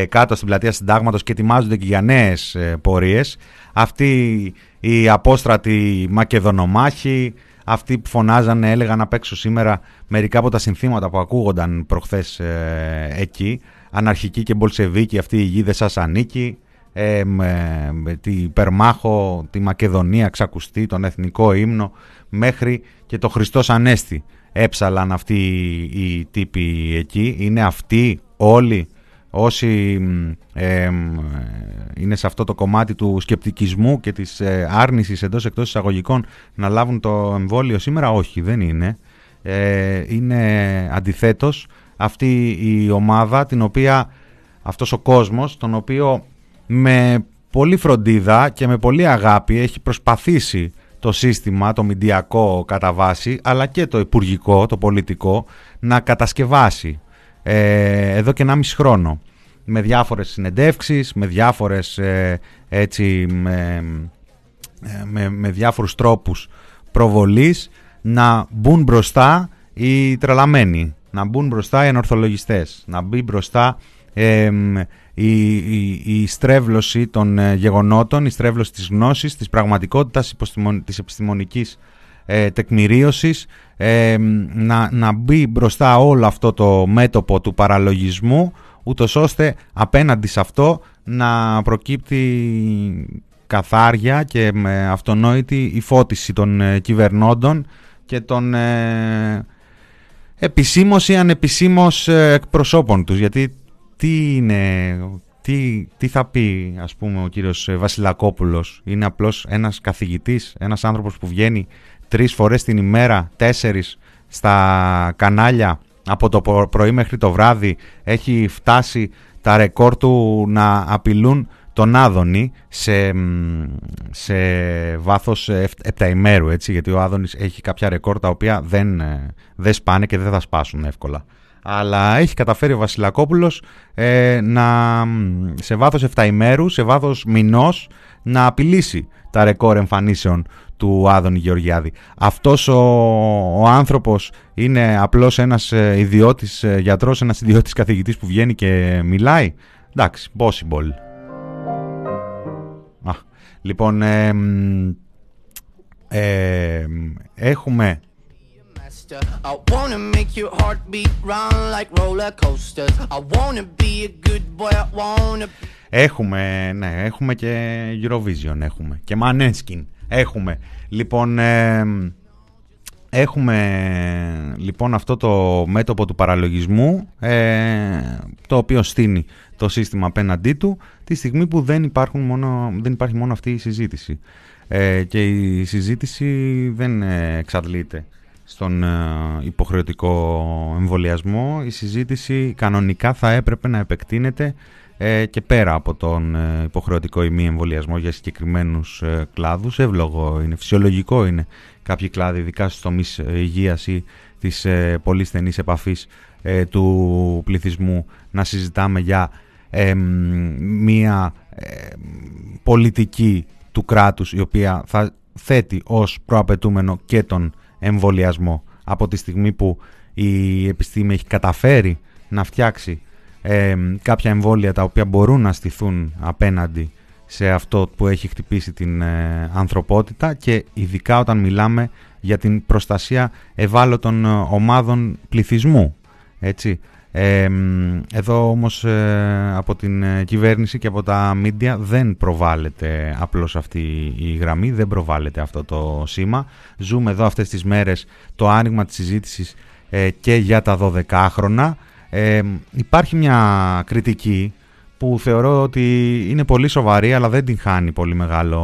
κάτω στην πλατεία Συντάγματος και ετοιμάζονται και για νέες πορείες. Αυτοί οι απόστρατοι μακεδονομάχοι, αυτοί που φωνάζανε, έλεγαν απ' έξω σήμερα μερικά από τα συνθήματα που ακούγονταν προχθές ε, εκεί, αναρχικοί και μπολσεβίκοι, αυτή η γη δεν σας ανήκει, ε, με, με, τη υπερμάχο, τη Μακεδονία ξακουστεί, τον εθνικό ύμνο, μέχρι και το Χριστός Ανέστη έψαλαν αυτοί οι τύποι εκεί. Είναι αυτοί όλοι όσοι ε, είναι σε αυτό το κομμάτι του σκεπτικισμού και της ε, άρνησης εντός εκτός εισαγωγικών να λάβουν το εμβόλιο σήμερα? Όχι, δεν είναι. Ε, είναι αντιθέτως αυτή η ομάδα, την οποία, αυτός ο κόσμος, τον οποίο με πολλή φροντίδα και με πολλή αγάπη έχει προσπαθήσει το σύστημα, το μηντιακό κατά βάση, αλλά και το υπουργικό, το πολιτικό, να κατασκευάσει εδώ και ένα μισή χρόνο, με διάφορες συνεντεύξεις, με διάφορες ε, έτσι με, με, με διάφορους τρόπους προβολής, να μπουν μπροστά οι τρελαμένοι, να μπουν μπροστά οι ανορθολογιστές, να μπει μπροστά ε, η, η, η στρέβλωση των γεγονότων, η στρέβλωση της γνώσης, της πραγματικότητας, της επιστημονικής Ε, τεκμηρίωσης, ε, να, να μπει μπροστά όλο αυτό το μέτωπο του παραλογισμού, ούτως ώστε απέναντι σε αυτό να προκύπτει καθάρια και με αυτονόητη η φώτιση των ε, κυβερνώντων και των ε, επισήμως ή ανεπισήμως ε, εκπροσώπων τους. Γιατί τι είναι, τι, τι θα πει, ας πούμε, ο κύριος Βασιλακόπουλος? Είναι απλώς ένας καθηγητής, ένας άνθρωπος που βγαίνει τρεις φορές την ημέρα, τέσσερις, στα κανάλια από το πρωί μέχρι το βράδυ? Έχει φτάσει τα ρεκόρ του να απειλούν τον Άδωνη σε, σε βάθος επταημέρου, έτσι, γιατί ο Άδωνης έχει κάποια ρεκόρ τα οποία δεν, δεν σπάνε και δεν θα σπάσουν εύκολα. αλλά έχει καταφέρει ο Βασιλακόπουλος ε, να, σε βάθος εφτά ημέρους, σε βάθος μηνός, να απειλήσει τα ρεκόρ εμφανίσεων του Άδωνη Γεωργιάδη. Αυτός ο, ο άνθρωπος είναι απλώς ένας ιδιώτης γιατρός, ένας ιδιώτης καθηγητής που βγαίνει και μιλάει. Εντάξει, possible. Α, λοιπόν, ε, ε, έχουμε... I wanna make your heartbeat round like roller coasters. I wanna be a good boy. I wanna... Έχουμε, ναι, έχουμε και Eurovision, έχουμε και Maneskin, έχουμε. Λοιπόν, ε, έχουμε λοιπόν αυτό το μέτωπο του παραλογισμού, ε, το οποίο στείνει το σύστημα απέναντί του τη στιγμή που δεν, υπάρχουν μόνο, δεν υπάρχει μόνο αυτή η συζήτηση. Ε, και η συζήτηση δεν εξαντλείται στον υποχρεωτικό εμβολιασμό. Η συζήτηση κανονικά θα έπρεπε να επεκτείνεται ε, και πέρα από τον υποχρεωτικό ή μη εμβολιασμό για συγκεκριμένους ε, κλάδους. Εύλογο είναι, φυσιολογικό είναι κάποιοι κλάδοι, ειδικά στους τομείς υγείας ή της ε, πολύ στενής επαφής ε, του πληθυσμού, να συζητάμε για ε, ε, μια ε, πολιτική του κράτους η οποία θα θέτει ως προαπαιτούμενο και τον εμβολιασμό, από τη στιγμή που η επιστήμη έχει καταφέρει να φτιάξει ε, κάποια εμβόλια τα οποία μπορούν να στηθούν απέναντι σε αυτό που έχει χτυπήσει την ε, ανθρωπότητα, και ειδικά όταν μιλάμε για την προστασία ευάλωτων ομάδων πληθυσμού. Έτσι. Ε, εδώ όμως ε, από την κυβέρνηση και από τα μίντια δεν προβάλλεται απλώς αυτή η γραμμή, δεν προβάλλεται αυτό το σήμα. Ζούμε εδώ αυτές τις μέρες το άνοιγμα της συζήτησης ε, και για τα δωδεκάχρονα. Ε, υπάρχει μια κριτική που θεωρώ ότι είναι πολύ σοβαρή, αλλά δεν την χάνει πολύ μεγάλο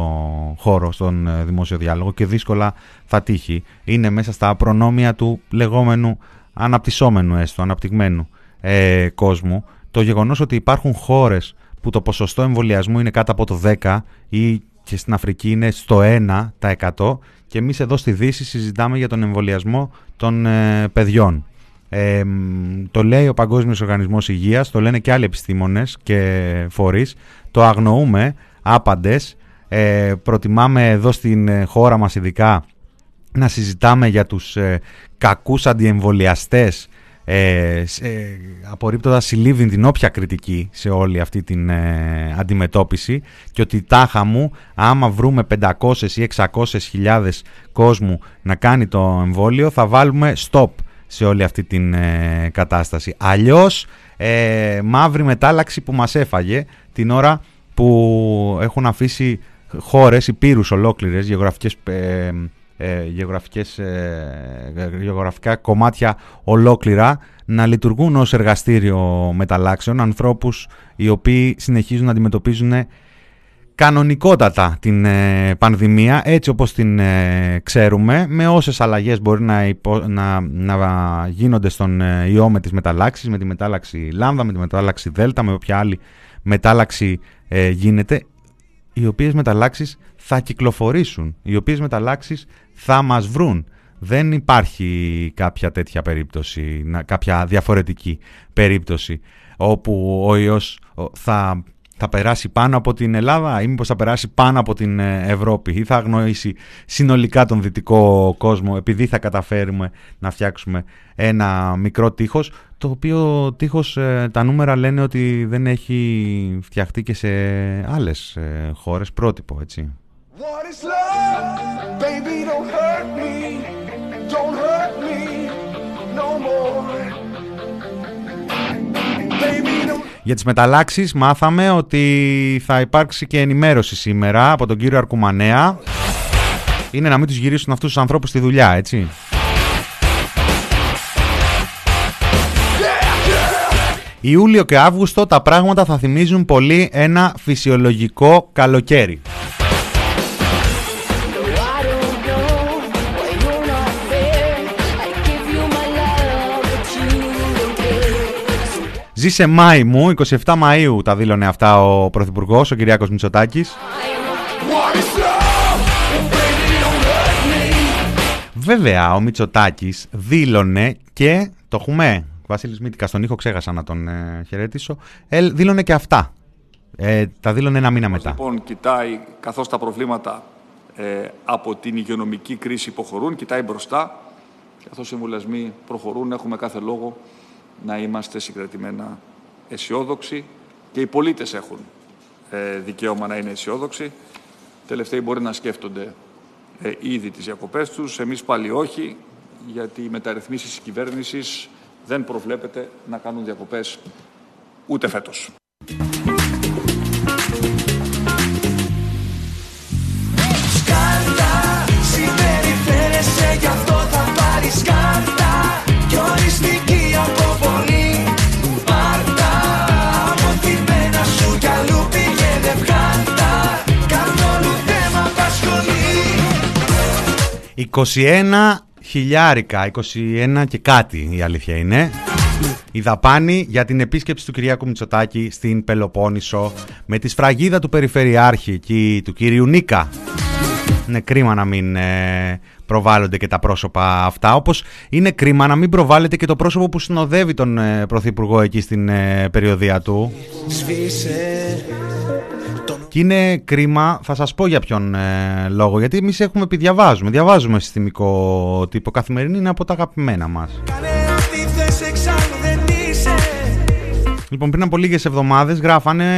χώρο στον δημόσιο διάλογο και δύσκολα θα τύχει. Είναι μέσα στα προνόμια του λεγόμενου αναπτυσσόμενου, έστω αναπτυγμένου Ε, κόσμου, το γεγονός ότι υπάρχουν χώρες που το ποσοστό εμβολιασμού είναι κάτω από το δέκα ή και στην Αφρική είναι στο ένα τοις εκατό, και εμείς εδώ στη Δύση συζητάμε για τον εμβολιασμό των ε, παιδιών. Ε, το λέει ο Παγκόσμιος Οργανισμός Υγείας, το λένε και άλλοι επιστήμονες και φορείς, το αγνοούμε άπαντες. Ε, προτιμάμε εδώ στην χώρα μας ειδικά να συζητάμε για τους ε, κακούς αντιεμβολιαστές, Ε, σε, απορρίπτοντας συλλήβην την όποια κριτική σε όλη αυτή την ε, αντιμετώπιση, και ότι τάχα μου άμα βρούμε πεντακόσιες ή εξακόσιες χιλιάδες κόσμου να κάνει το εμβόλιο θα βάλουμε stop σε όλη αυτή την ε, κατάσταση. Αλλιώς ε, μαύρη μετάλλαξη που μας έφαγε την ώρα που έχουν αφήσει χώρες, υπήρους ολόκληρες, γεωγραφικές ε, Ε, γεωγραφικές, ε, γεωγραφικά κομμάτια ολόκληρα να λειτουργούν ως εργαστήριο μεταλλάξεων, ανθρώπους οι οποίοι συνεχίζουν να αντιμετωπίζουν κανονικότατα την ε, πανδημία έτσι όπως την ε, ξέρουμε, με όσες αλλαγές μπορεί να, υπο, να, να γίνονται στον ε, ιό με τις μεταλλάξεις, με τη μετάλλαξη λάμδα, με τη μετάλλαξη δέλτα, με όποια άλλη μετάλλαξη ε, γίνεται. Οι οποίες μεταλλάξεις θα κυκλοφορήσουν, οι οποίες μεταλλάξεις θα μας βρουν. Δεν υπάρχει κάποια τέτοια περίπτωση, κάποια διαφορετική περίπτωση όπου ο ιός θα, θα περάσει πάνω από την Ελλάδα ή μήπως θα περάσει πάνω από την Ευρώπη ή θα αγνοήσει συνολικά τον δυτικό κόσμο, επειδή θα καταφέρουμε να φτιάξουμε ένα μικρό τείχος, το οποίο τείχος τα νούμερα λένε ότι δεν έχει φτιαχτεί και σε άλλες χώρες πρότυπο, έτσι. Για τις μεταλλάξεις μάθαμε ότι θα υπάρξει και ενημέρωση σήμερα από τον κύριο Αρκουμανέα. Είναι να μην τους γυρίσουν αυτούς τους ανθρώπους στη δουλειά, έτσι. Ιούλιο και Αύγουστο τα πράγματα θα θυμίζουν πολύ ένα φυσιολογικό καλοκαίρι. Ζήσε Μάη μου, εικοστή εβδόμη Μαΐου τα δήλωνε αυτά ο Πρωθυπουργός, ο Κυριάκος Μητσοτάκης. Βέβαια ο Μητσοτάκης δήλωνε και το χουμέ. Βασίλης Μήτρικας, τον ήχο ξέχασα να τον ε, χαιρετήσω. Ε, δήλωνε και αυτά. Ε, τα δήλωνε ένα μήνα μετά. Λοιπόν, κοιτάει, καθώς τα προβλήματα ε, από την υγειονομική κρίση υποχωρούν, κοιτάει μπροστά. Καθώς οι εμβολιασμοί προχωρούν, έχουμε κάθε λόγο να είμαστε συγκρατημένα αισιόδοξοι. Και οι πολίτες έχουν ε, δικαίωμα να είναι αισιόδοξοι. Τελευταίοι μπορεί να σκέφτονται ε, ήδη τις διακοπές τους. Εμείς πάλι όχι, γιατί οι μεταρρυθμίσεις της κυβέρνησης δεν προβλέπεται να κάνουν διακοπές ούτε φέτος. είκοσι ένα χιλιάρικα, είκοσι ένα και κάτι η αλήθεια είναι η δαπάνη για την επίσκεψη του Κυριάκου Μητσοτάκη στην Πελοπόννησο με τη σφραγίδα του Περιφερειάρχη εκεί, του κυρίου Νίκα. Είναι κρίμα να μην προβάλλονται και τα πρόσωπα αυτά, όπως είναι κρίμα να μην προβάλλεται και το πρόσωπο που συνοδεύει τον Πρωθυπουργό εκεί στην περιοδεία του. Σφίσε. Και είναι κρίμα, θα σας πω για ποιον ε, λόγο, γιατί εμείς έχουμε πει, διαβάζουμε, διαβάζουμε συστημικό τύπο, καθημερινή είναι από τα αγαπημένα μας. Λοιπόν, πριν από λίγες εβδομάδες γράφανε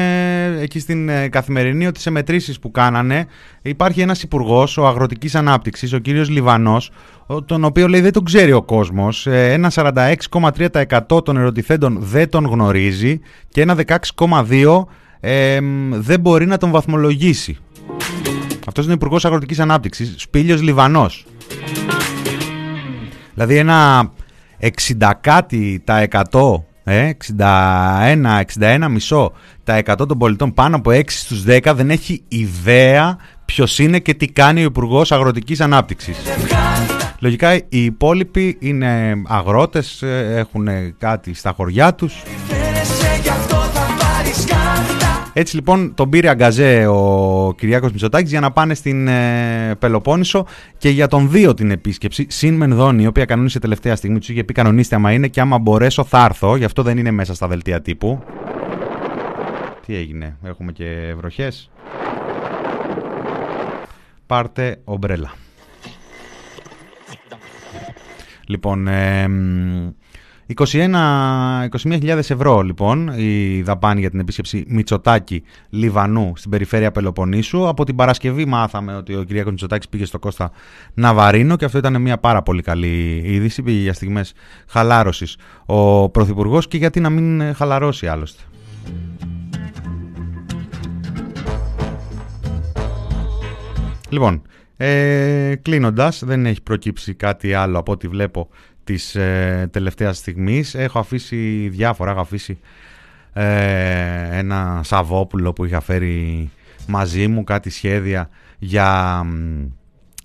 εκεί στην ε, Καθημερινή ότι σε μετρήσεις που κάνανε υπάρχει ένας υπουργός, ο Αγροτικής Ανάπτυξης, ο κύριος Λιβανός, ο, τον οποίο λέει δεν τον ξέρει ο κόσμος, ε, ένα σαράντα έξι κόμμα τρία τοις εκατό των ερωτηθέντων δεν τον γνωρίζει και ένα δεκαέξι κόμμα δύο τοις εκατό Ε, δεν μπορεί να τον βαθμολογήσει. Αυτός είναι ο Υπουργός Αγροτικής Ανάπτυξης, Σπήλιος Λιβανός. Δηλαδή ένα εξήντα κάτι τα εκατό, ε, εξήντα ένα, εξήντα ένα κόμμα πέντε τοις εκατό των πολιτών, πάνω από έξι στους δέκα, δεν έχει ιδέα ποιος είναι και τι κάνει ο Υπουργός Αγροτικής Ανάπτυξης. Λογικά οι υπόλοιποι είναι αγρότες, έχουν κάτι στα χωριά τους. Έτσι λοιπόν τον πήρε αγκαζέ ο Κυριάκος Μητσοτάκης για να πάνε στην ε, Πελοπόννησο και για τον δύο την επίσκεψη, συν Μενδώνη, η οποία κανονίσε τελευταία στιγμή, του είχε πει κανονίστε άμα είναι και άμα μπορέσω θα έρθω, γι' αυτό δεν είναι μέσα στα δελτία τύπου. Τι έγινε, έχουμε και βροχές. Πάρτε ομπρέλα. Λοιπόν... Ε, είκοσι μία χιλιάδες ευρώ λοιπόν η δαπάνη για την επίσκεψη Μητσοτάκη Λιβανού στην περιφέρεια Πελοποννήσου. Από την Παρασκευή μάθαμε ότι ο Κυριάκος Μητσοτάκης πήγε στο Κώστα Ναβαρίνο και αυτό ήταν μια πάρα πολύ καλή είδηση. Πήγε για στιγμές χαλάρωσης ο Πρωθυπουργός και γιατί να μην χαλαρώσει άλλωστε. Λοιπόν, ε, κλείνοντας, δεν έχει προκύψει κάτι άλλο από ό,τι βλέπω της ε, τελευταίας στιγμής. Έχω αφήσει διάφορα, έχω αφήσει ε, ένα σαβόπουλο που είχα φέρει μαζί μου, κάτι σχέδια για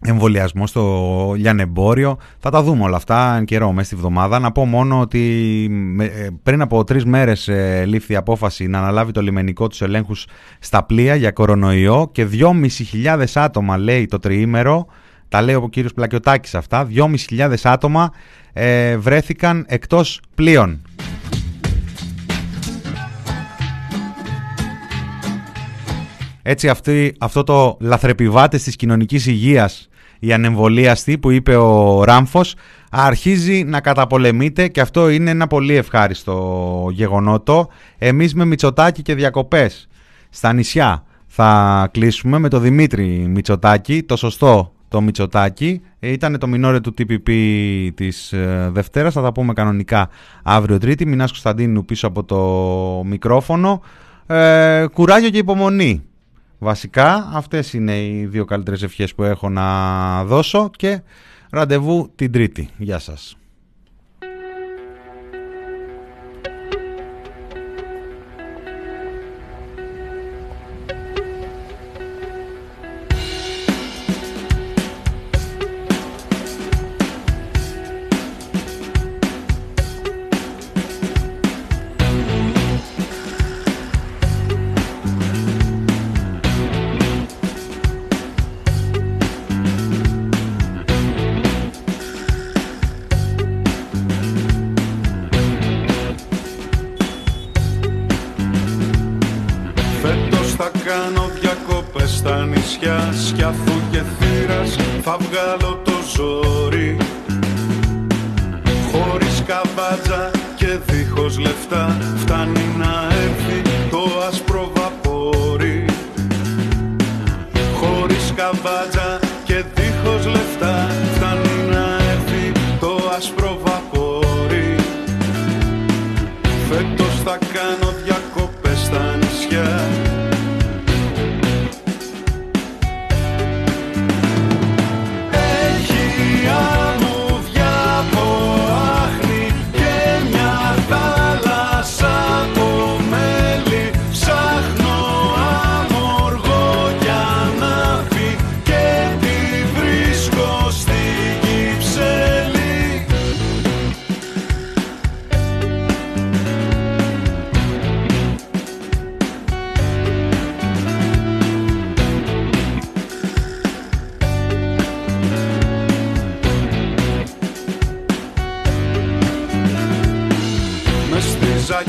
εμβολιασμό στο λιανεμπόριο. Θα τα δούμε όλα αυτά εν καιρό, μέσα στη βδομάδα. Να πω μόνο ότι πριν από τρεις μέρες ε, λήφθη η απόφαση να αναλάβει το λιμενικό τους ελέγχους στα πλοία για κορονοϊό και δυόμισι χιλιάδες άτομα λέει το τριήμερο. Τα λέει ο κύριος Πλακιωτάκης αυτά. δυόμισι χιλιάδες άτομα ε, βρέθηκαν εκτός πλοίων. Έτσι αυτή, αυτό το λαθρεπιβάτες της κοινωνικής υγείας, η ανεμβολίαστη που είπε ο Ράμφος, αρχίζει να καταπολεμείται και αυτό είναι ένα πολύ ευχάριστο γεγονότο. Εμείς με Μητσοτάκη και διακοπές στα νησιά θα κλείσουμε με το Δημήτρη Μητσοτάκη, το σωστό. Το Μητσοτάκη ήταν το Μηνόρε του τι πι πι της ε, Δευτέρας. Θα τα πούμε κανονικά αύριο Τρίτη. Μινάς Κωνσταντίνου πίσω από το μικρόφωνο. Ε, κουράγιο και υπομονή. Βασικά αυτές είναι οι δύο καλύτερες ευχές που έχω να δώσω και ραντεβού την Τρίτη. Γεια σας. Θα κάνω διακοπές στα νησιά, σκιάθου και θύρας. Θα βγάλω το ζόρι, χωρίς καβάτζα και δίχως λεφτά. Φτάνει να έρθει το άσπρο βαπόρι, χωρίς καβάτζα και δίχως λεφτά. Φτάνει να έρθει το άσπρο βαπόρι. Φέτος θα κάνω διακοπές στα νησιά.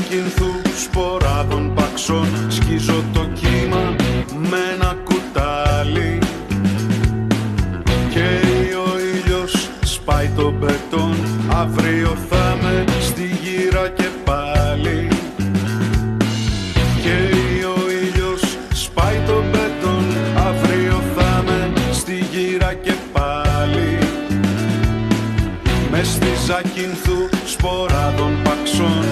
Κινθού σποράδων παξών, σκίζω το κύμα με ένα κουτάλι. Και ο ήλιος σπάει το μπετόν, αύριο θα με στη γύρα και πάλι. Και ο ήλιος σπάει το μπετόν, αύριο θα με στη γύρα και πάλι. Μες στη Ζακυνθού σποράδων παξών.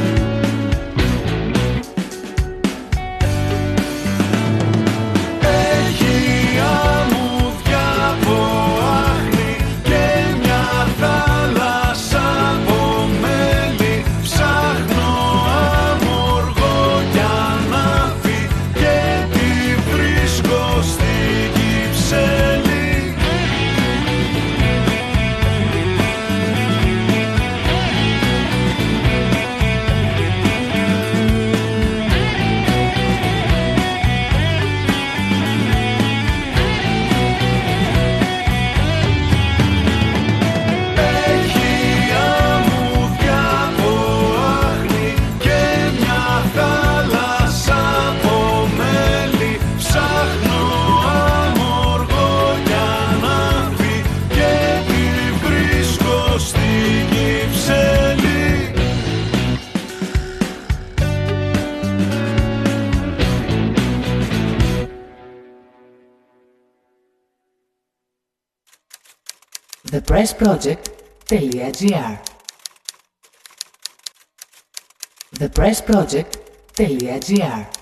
press project τελεία gr the press project τελεία gr